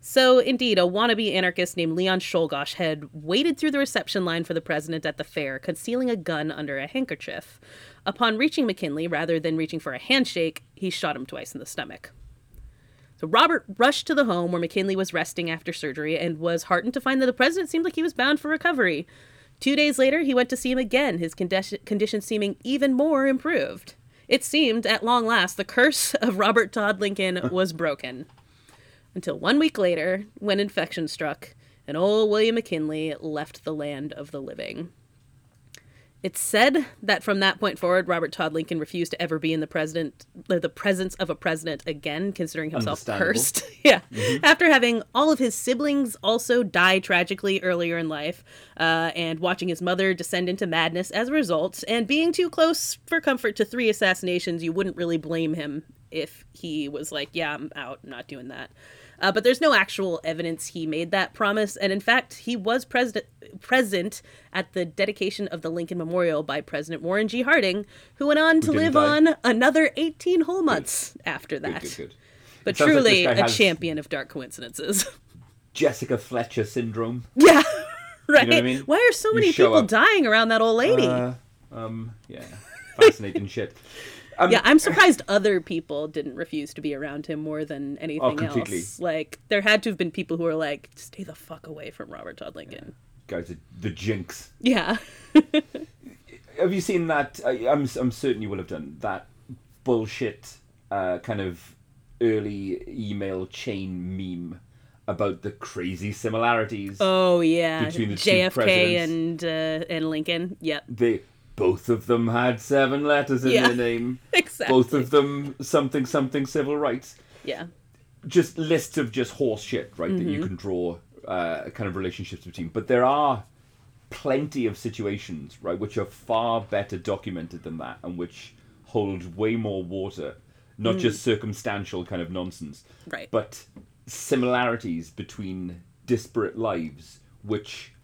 So, indeed, a wannabe anarchist named Leon Sholgosh had waded through the reception line for the president at the fair, concealing a gun under a handkerchief. Upon reaching McKinley, rather than reaching for a handshake, he shot him twice in the stomach. So Robert rushed to the home where McKinley was resting after surgery and was heartened to find that the president seemed like he was bound for recovery. Two days later, he went to see him again, his condition, condition seeming even more improved. It seemed, at long last, the curse of Robert Todd Lincoln was broken. Until one week later, when infection struck, and old William McKinley left the land of the living. It's said that from that point forward, Robert Todd Lincoln refused to ever be in the president, the presence of a president again, considering himself cursed. Yeah. Mm-hmm. After having all of his siblings also die tragically earlier in life, uh, and watching his mother descend into madness as a result, and being too close for comfort to three assassinations, you wouldn't really blame him if he was like, yeah, I'm out, I'm not doing that. Uh, but there's no actual evidence he made that promise, and in fact, he was president, present at the dedication of the Lincoln Memorial by President Warren G. Harding, who went on to live die. on another eighteen whole months good. after that. Good, good, good. But truly like a champion of dark coincidences. Jessica Fletcher syndrome. Yeah, right. You know what I mean? Why are so you many people up. dying around that old lady? Uh, um, yeah, fascinating shit. Um, yeah, I'm surprised other people didn't refuse to be around him more than anything oh, completely. else. Like, there had to have been people who were like, stay the fuck away from Robert Todd Lincoln. Yeah. Guys, the jinx. Yeah. Have you seen that? I, I'm I'm certain you will have done that bullshit uh, kind of early email chain meme about the crazy similarities. Oh, yeah. Between the J F K two presidents. and, uh, and Lincoln. Yep. They... Both of them had seven letters in yeah, their name. Exactly. Both of them something, something civil rights. Yeah. Just lists of just horse shit, right, mm-hmm. that you can draw uh, kind of relationships between. But there are plenty of situations, right, which are far better documented than that and which hold way more water, not mm. just circumstantial kind of nonsense, right, but similarities between disparate lives, which...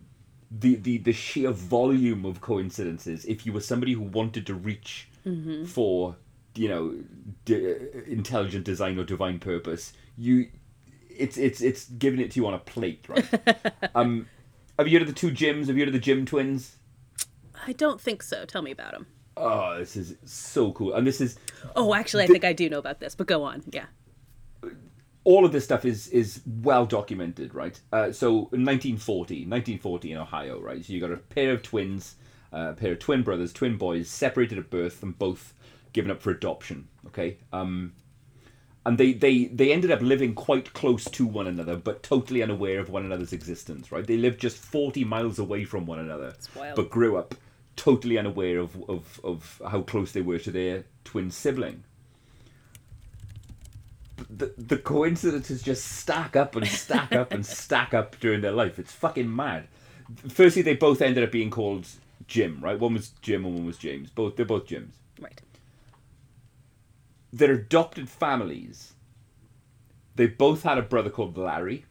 The, the, the sheer volume of coincidences, if you were somebody who wanted to reach mm-hmm. for, you know, d- intelligent design or divine purpose, you, it's it's it's giving it to you on a plate, right? um, have you heard of the two gyms? Have you heard of the gym twins? I don't think so. Tell me about them. Oh, this is so cool. And this is... Oh, actually, I th- think I do know about this, but go on. Yeah. All of this stuff is is well documented, right? Uh, so in nineteen forty in Ohio, right? So you got a pair of twins, uh, a pair of twin brothers, twin boys, separated at birth and both given up for adoption, okay? Um, and they, they, they ended up living quite close to one another, but totally unaware of one another's existence, right? They lived just forty miles away from one another, That's wild. but grew up totally unaware of, of, of how close they were to their twin sibling. The, the coincidences just stack up and stack up and stack up during their life. It's fucking mad. Firstly, they both ended up being called Jim, right? One was Jim and one was James. Both They're both Jims. Right. Their adopted families, they both had a brother called Larry.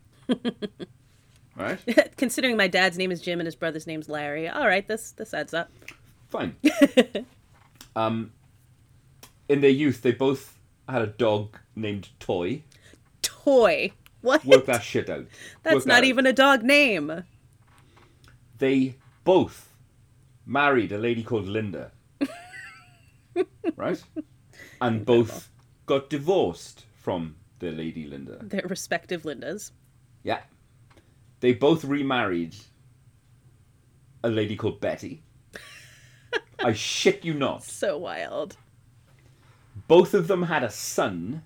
Right? Considering my dad's name is Jim and his brother's name's Larry, all right, this, this adds up. Fine. um, in their youth, they both... I had a dog named Toy. Toy? What? Work that shit out. That's Work not that even out. a dog name. They both married a lady called Linda. Right? And Incredible. both got divorced from their lady Linda. Their respective Lindas. Yeah. They both remarried a lady called Betty. I shit you not. So wild. Both of them had a son,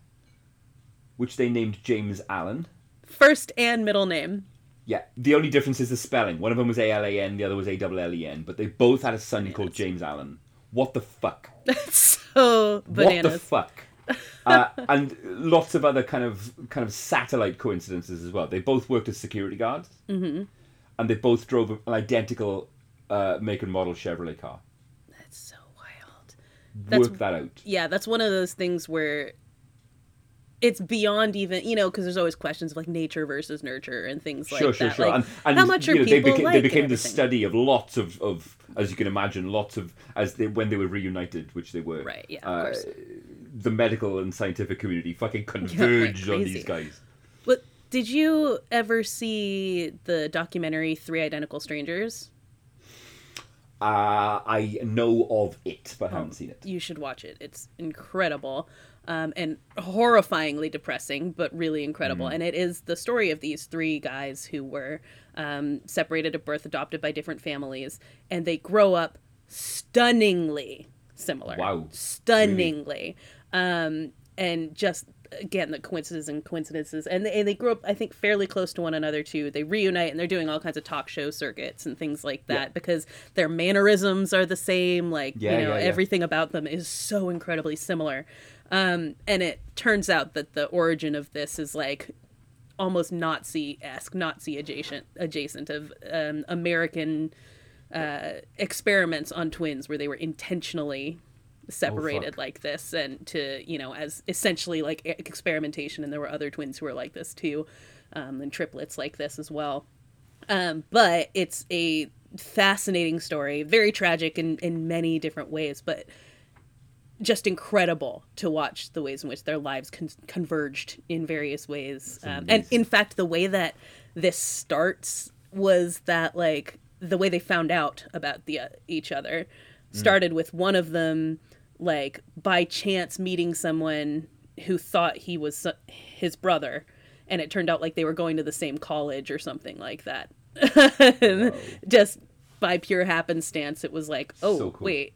which they named James Allen. First and middle name. Yeah. The only difference is the spelling. One of them was A L A N, the other was A L L E N. But they both had a son bananas. called James Allen. What the fuck? That's so bananas. What the fuck? uh, and lots of other kind of kind of satellite coincidences as well. They both worked as security guards. Mm-hmm. And they both drove an identical uh, make and model Chevrolet car. That's so That's, work that out. Yeah, that's one of those things where it's beyond even, you know, because there's always questions of like nature versus nurture and things sure, like sure, that. Sure, sure, like, sure. How much are know, people they beca- like They became the study of lots of, of, as you can imagine, lots of, as they, when they were reunited, which they were. Right, yeah, uh, of course. The medical and scientific community fucking converged yeah, like on these guys. But Did you ever see the documentary Three Identical Strangers? Uh, I know of it, but I haven't seen it. You should watch it. It's incredible, um, and horrifyingly depressing, but really incredible. Mm. And it is the story of these three guys who were um, separated at birth, adopted by different families, and they grow up stunningly similar. Wow. Stunningly. Really? Um, and just... again, the coincidences and coincidences, and they, and they grew up, I think, fairly close to one another too. They reunite and they're doing all kinds of talk show circuits and things like that, yeah, because their mannerisms are the same, like, yeah, you know, yeah, yeah. everything about them is so incredibly similar. Um, and it turns out that the origin of this is like almost Nazi-esque, Nazi adjacent, adjacent of um, American uh, experiments on twins where they were intentionally separated oh, like this, and to, you know, as essentially like experimentation. And there were other twins who were like this too, um, and triplets like this as well. Um, but it's a fascinating story, very tragic in, in many different ways, but just incredible to watch the ways in which their lives con- converged in various ways. Um, and in fact, the way that this starts was that, like, the way they found out about the uh, each other started with one of them, like, by chance meeting someone who thought he was su- his brother, and it turned out like they were going to the same college or something like that. Oh. Just by pure happenstance, it was like, oh, so cool. Wait,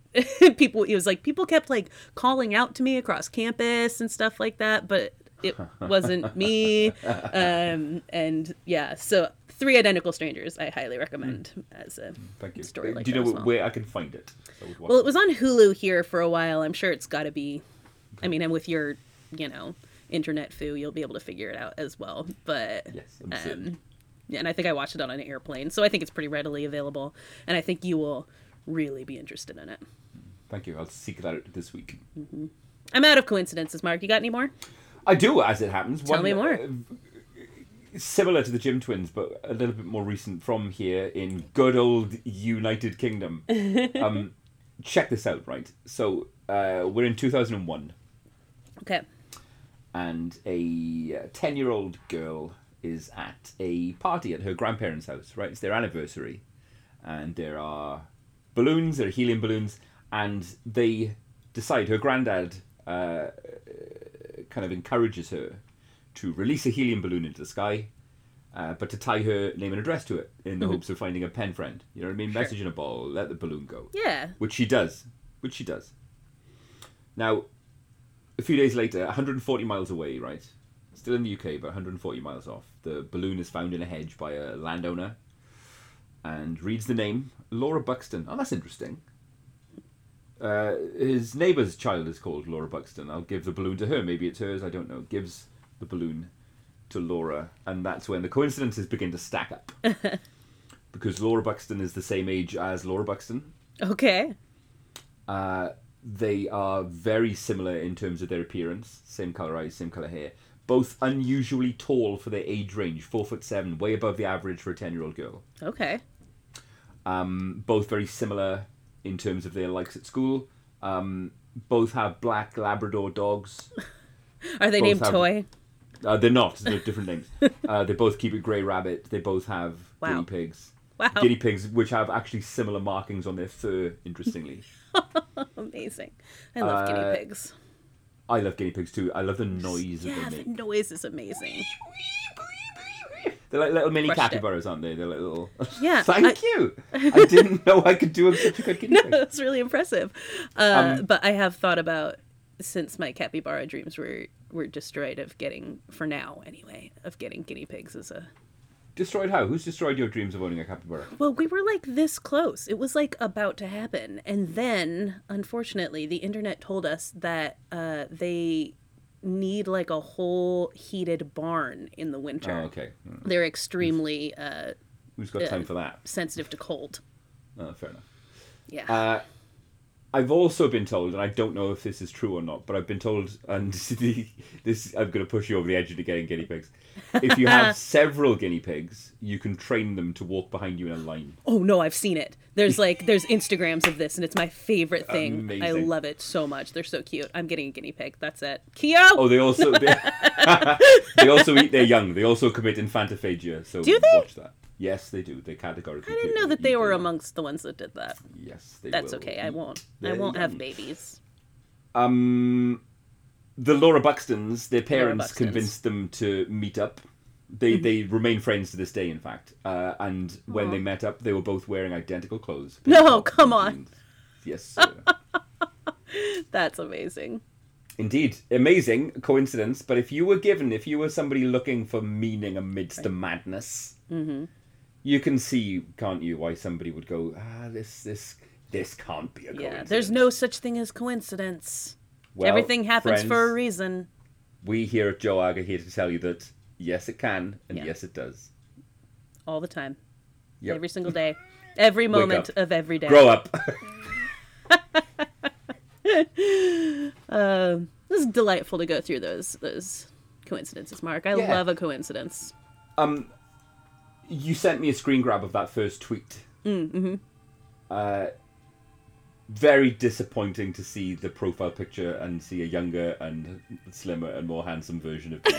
people, it was like people kept like calling out to me across campus and stuff like that, but it wasn't me. Um, and yeah, so Three Identical Strangers, I highly recommend mm. as a Thank you. story. Like, do you know well. where I can find it? Well, it was on Hulu here for a while. I'm sure it's got to be. I mean, and with your, you know, internet foo, you'll be able to figure it out as well. But yes, um, yeah, and I think I watched it on an airplane, so I think it's pretty readily available. And I think you will really be interested in it. Thank you. I'll seek that out this week. Mm-hmm. I'm out of coincidences, Mark. You got any more? I do, as it happens. Tell One, me more. Uh, similar to the Jim Twins, but a little bit more recent from here in good old United Kingdom. Um, check this out, right? So uh, we're in two thousand one. Okay. And a ten-year-old girl is at a party at her grandparents' house, right? It's their anniversary. And there are balloons, there are helium balloons, and they decide, her granddad... Uh, kind of encourages her to release a helium balloon into the sky, uh, but to tie her name and address to it in the mm-hmm. hopes of finding a pen friend. You know what I mean? Sure. Message in a bottle, let the balloon go. Yeah. Which she does. Which she does. Now, a few days later, one hundred forty miles away, right? Still in the U K, but one hundred forty miles off. The balloon is found in a hedge by a landowner and reads the name Laura Buxton. Oh, that's interesting. Uh, his neighbour's child is called Laura Buxton. I'll give the balloon to her. Maybe it's hers. I don't know. Gives the balloon to Laura. And that's when the coincidences begin to stack up. Because Laura Buxton is the same age as Laura Buxton. Okay. Uh, they are very similar in terms of their appearance. Same colour eyes, same colour hair. Both unusually tall for their age range. Four foot seven, way above the average for a ten-year-old girl. Okay. Um, both very similar... in terms of their likes at school. Um, both have black Labrador dogs. Are they both named have... Toy? Uh, they're not. They're different names. Uh, they both keep a grey rabbit. They both have wow. guinea pigs. Wow. Guinea pigs, which have actually similar markings on their fur, interestingly. Amazing. I love uh, guinea pigs. I love guinea pigs, too. I love the noise yeah, that they make. Yeah, the noise is amazing. They're like little mini capybaras, aren't they? They're like little... Yeah. Thank I... you! I didn't know I could do such a good guinea pig. No, it's really impressive. Uh, um, but I have thought about, since my capybara dreams were, were destroyed, of getting, for now anyway, of getting guinea pigs as a... Destroyed how? Who's destroyed your dreams of owning a capybara? Well, we were like this close. It was like about to happen. And then, unfortunately, the internet told us that uh, they... need like a whole heated barn in the winter. Oh, okay. Mm. They're extremely uh who's got time uh, for that? Sensitive to cold. Oh, fair enough. Yeah. Uh, I've also been told, and I don't know if this is true or not, but I've been told, and this I'm going to push you over the edge into getting guinea pigs. If you have several guinea pigs, you can train them to walk behind you in a line. Oh no, I've seen it. There's like there's Instagrams of this, and it's my favorite thing. Amazing. I love it so much. They're so cute. I'm getting a guinea pig. That's it. Keo. Oh, they also they, they also eat their young. They also commit infantifragia. So do they? Watch that. Yes, they do. They categorically. I didn't know that they were amongst the ones that did that. Yes, they do. That's okay. I won't. I won't have babies. Um, the Laura Buxtons, their parents convinced them to meet up. They they remain friends to this day, in fact. Uh, and when Aww. they met up, they were both wearing identical clothes. No, come on. Yes. That's amazing. Indeed. Amazing coincidence. But if you were given, if you were somebody looking for meaning amidst right. the madness... Mm-hmm. You can see, can't you, why somebody would go, ah, this, this, this can't be a coincidence. Yeah, there's no such thing as coincidence. Well, everything happens friends, for a reason. We here at Joag are here to tell you that yes, it can, and yeah. yes, it does. All the time. Yep. Every single day. Every moment of every day. Grow up. uh, this is delightful to go through those those coincidences, Mark. I yeah. love a coincidence. Um. You sent me a screen grab of that first tweet. Mm-hmm. Uh, very disappointing to see the profile picture and see a younger and slimmer and more handsome version of me.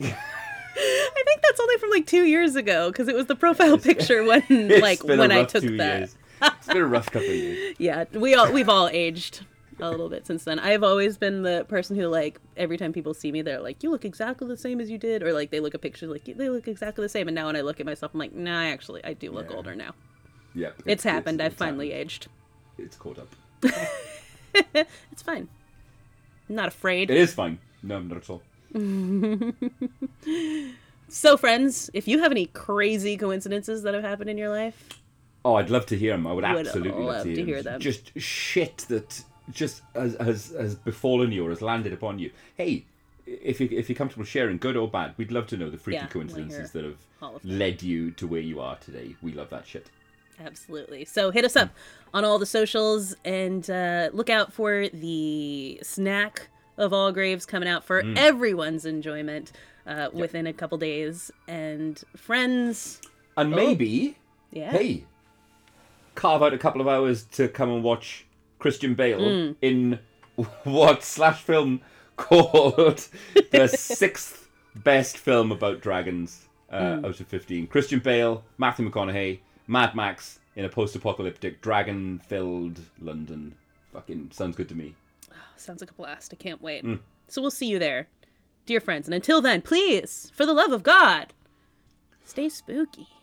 I think that's only from like two years ago because it was the profile picture when like when I took that. Years. It's been a rough couple of years. Yeah, we all we've all aged a little bit since then. I've always been the person who, like, every time people see me, they're like, you look exactly the same as you did. Or, like, they look at pictures, like, they look exactly the same. And now when I look at myself, I'm like, nah, actually, I do look yeah. older now. Yeah. It's, it's happened. I've finally happened. aged. It's caught up. It's fine. I'm not afraid. It is fine. No, not at all. So, friends, if you have any crazy coincidences that have happened in your life. Oh, I'd love to hear them. I would absolutely would love, love to hear, to hear them. them. Just shit that... just as has has befallen you or has landed upon you. Hey, if you if you're comfortable sharing, good or bad, we'd love to know the freaky yeah, coincidences that have led you to where you are today. We love that shit. Absolutely. So hit us up on all the socials and uh, look out for the snack of all graves coming out for mm. everyone's enjoyment uh, yep. within a couple days. And friends, and oh, maybe yeah. hey, carve out a couple of hours to come and watch Christian Bale mm. in what slash film called the sixth best film about dragons uh, mm. out of fifteen. Christian Bale, Matthew McConaughey, Mad Max in a post-apocalyptic dragon-filled London. Fucking sounds good to me. Oh, sounds like a blast. I can't wait. Mm. So we'll see you there, dear friends. And until then, please, for the love of God, stay spooky.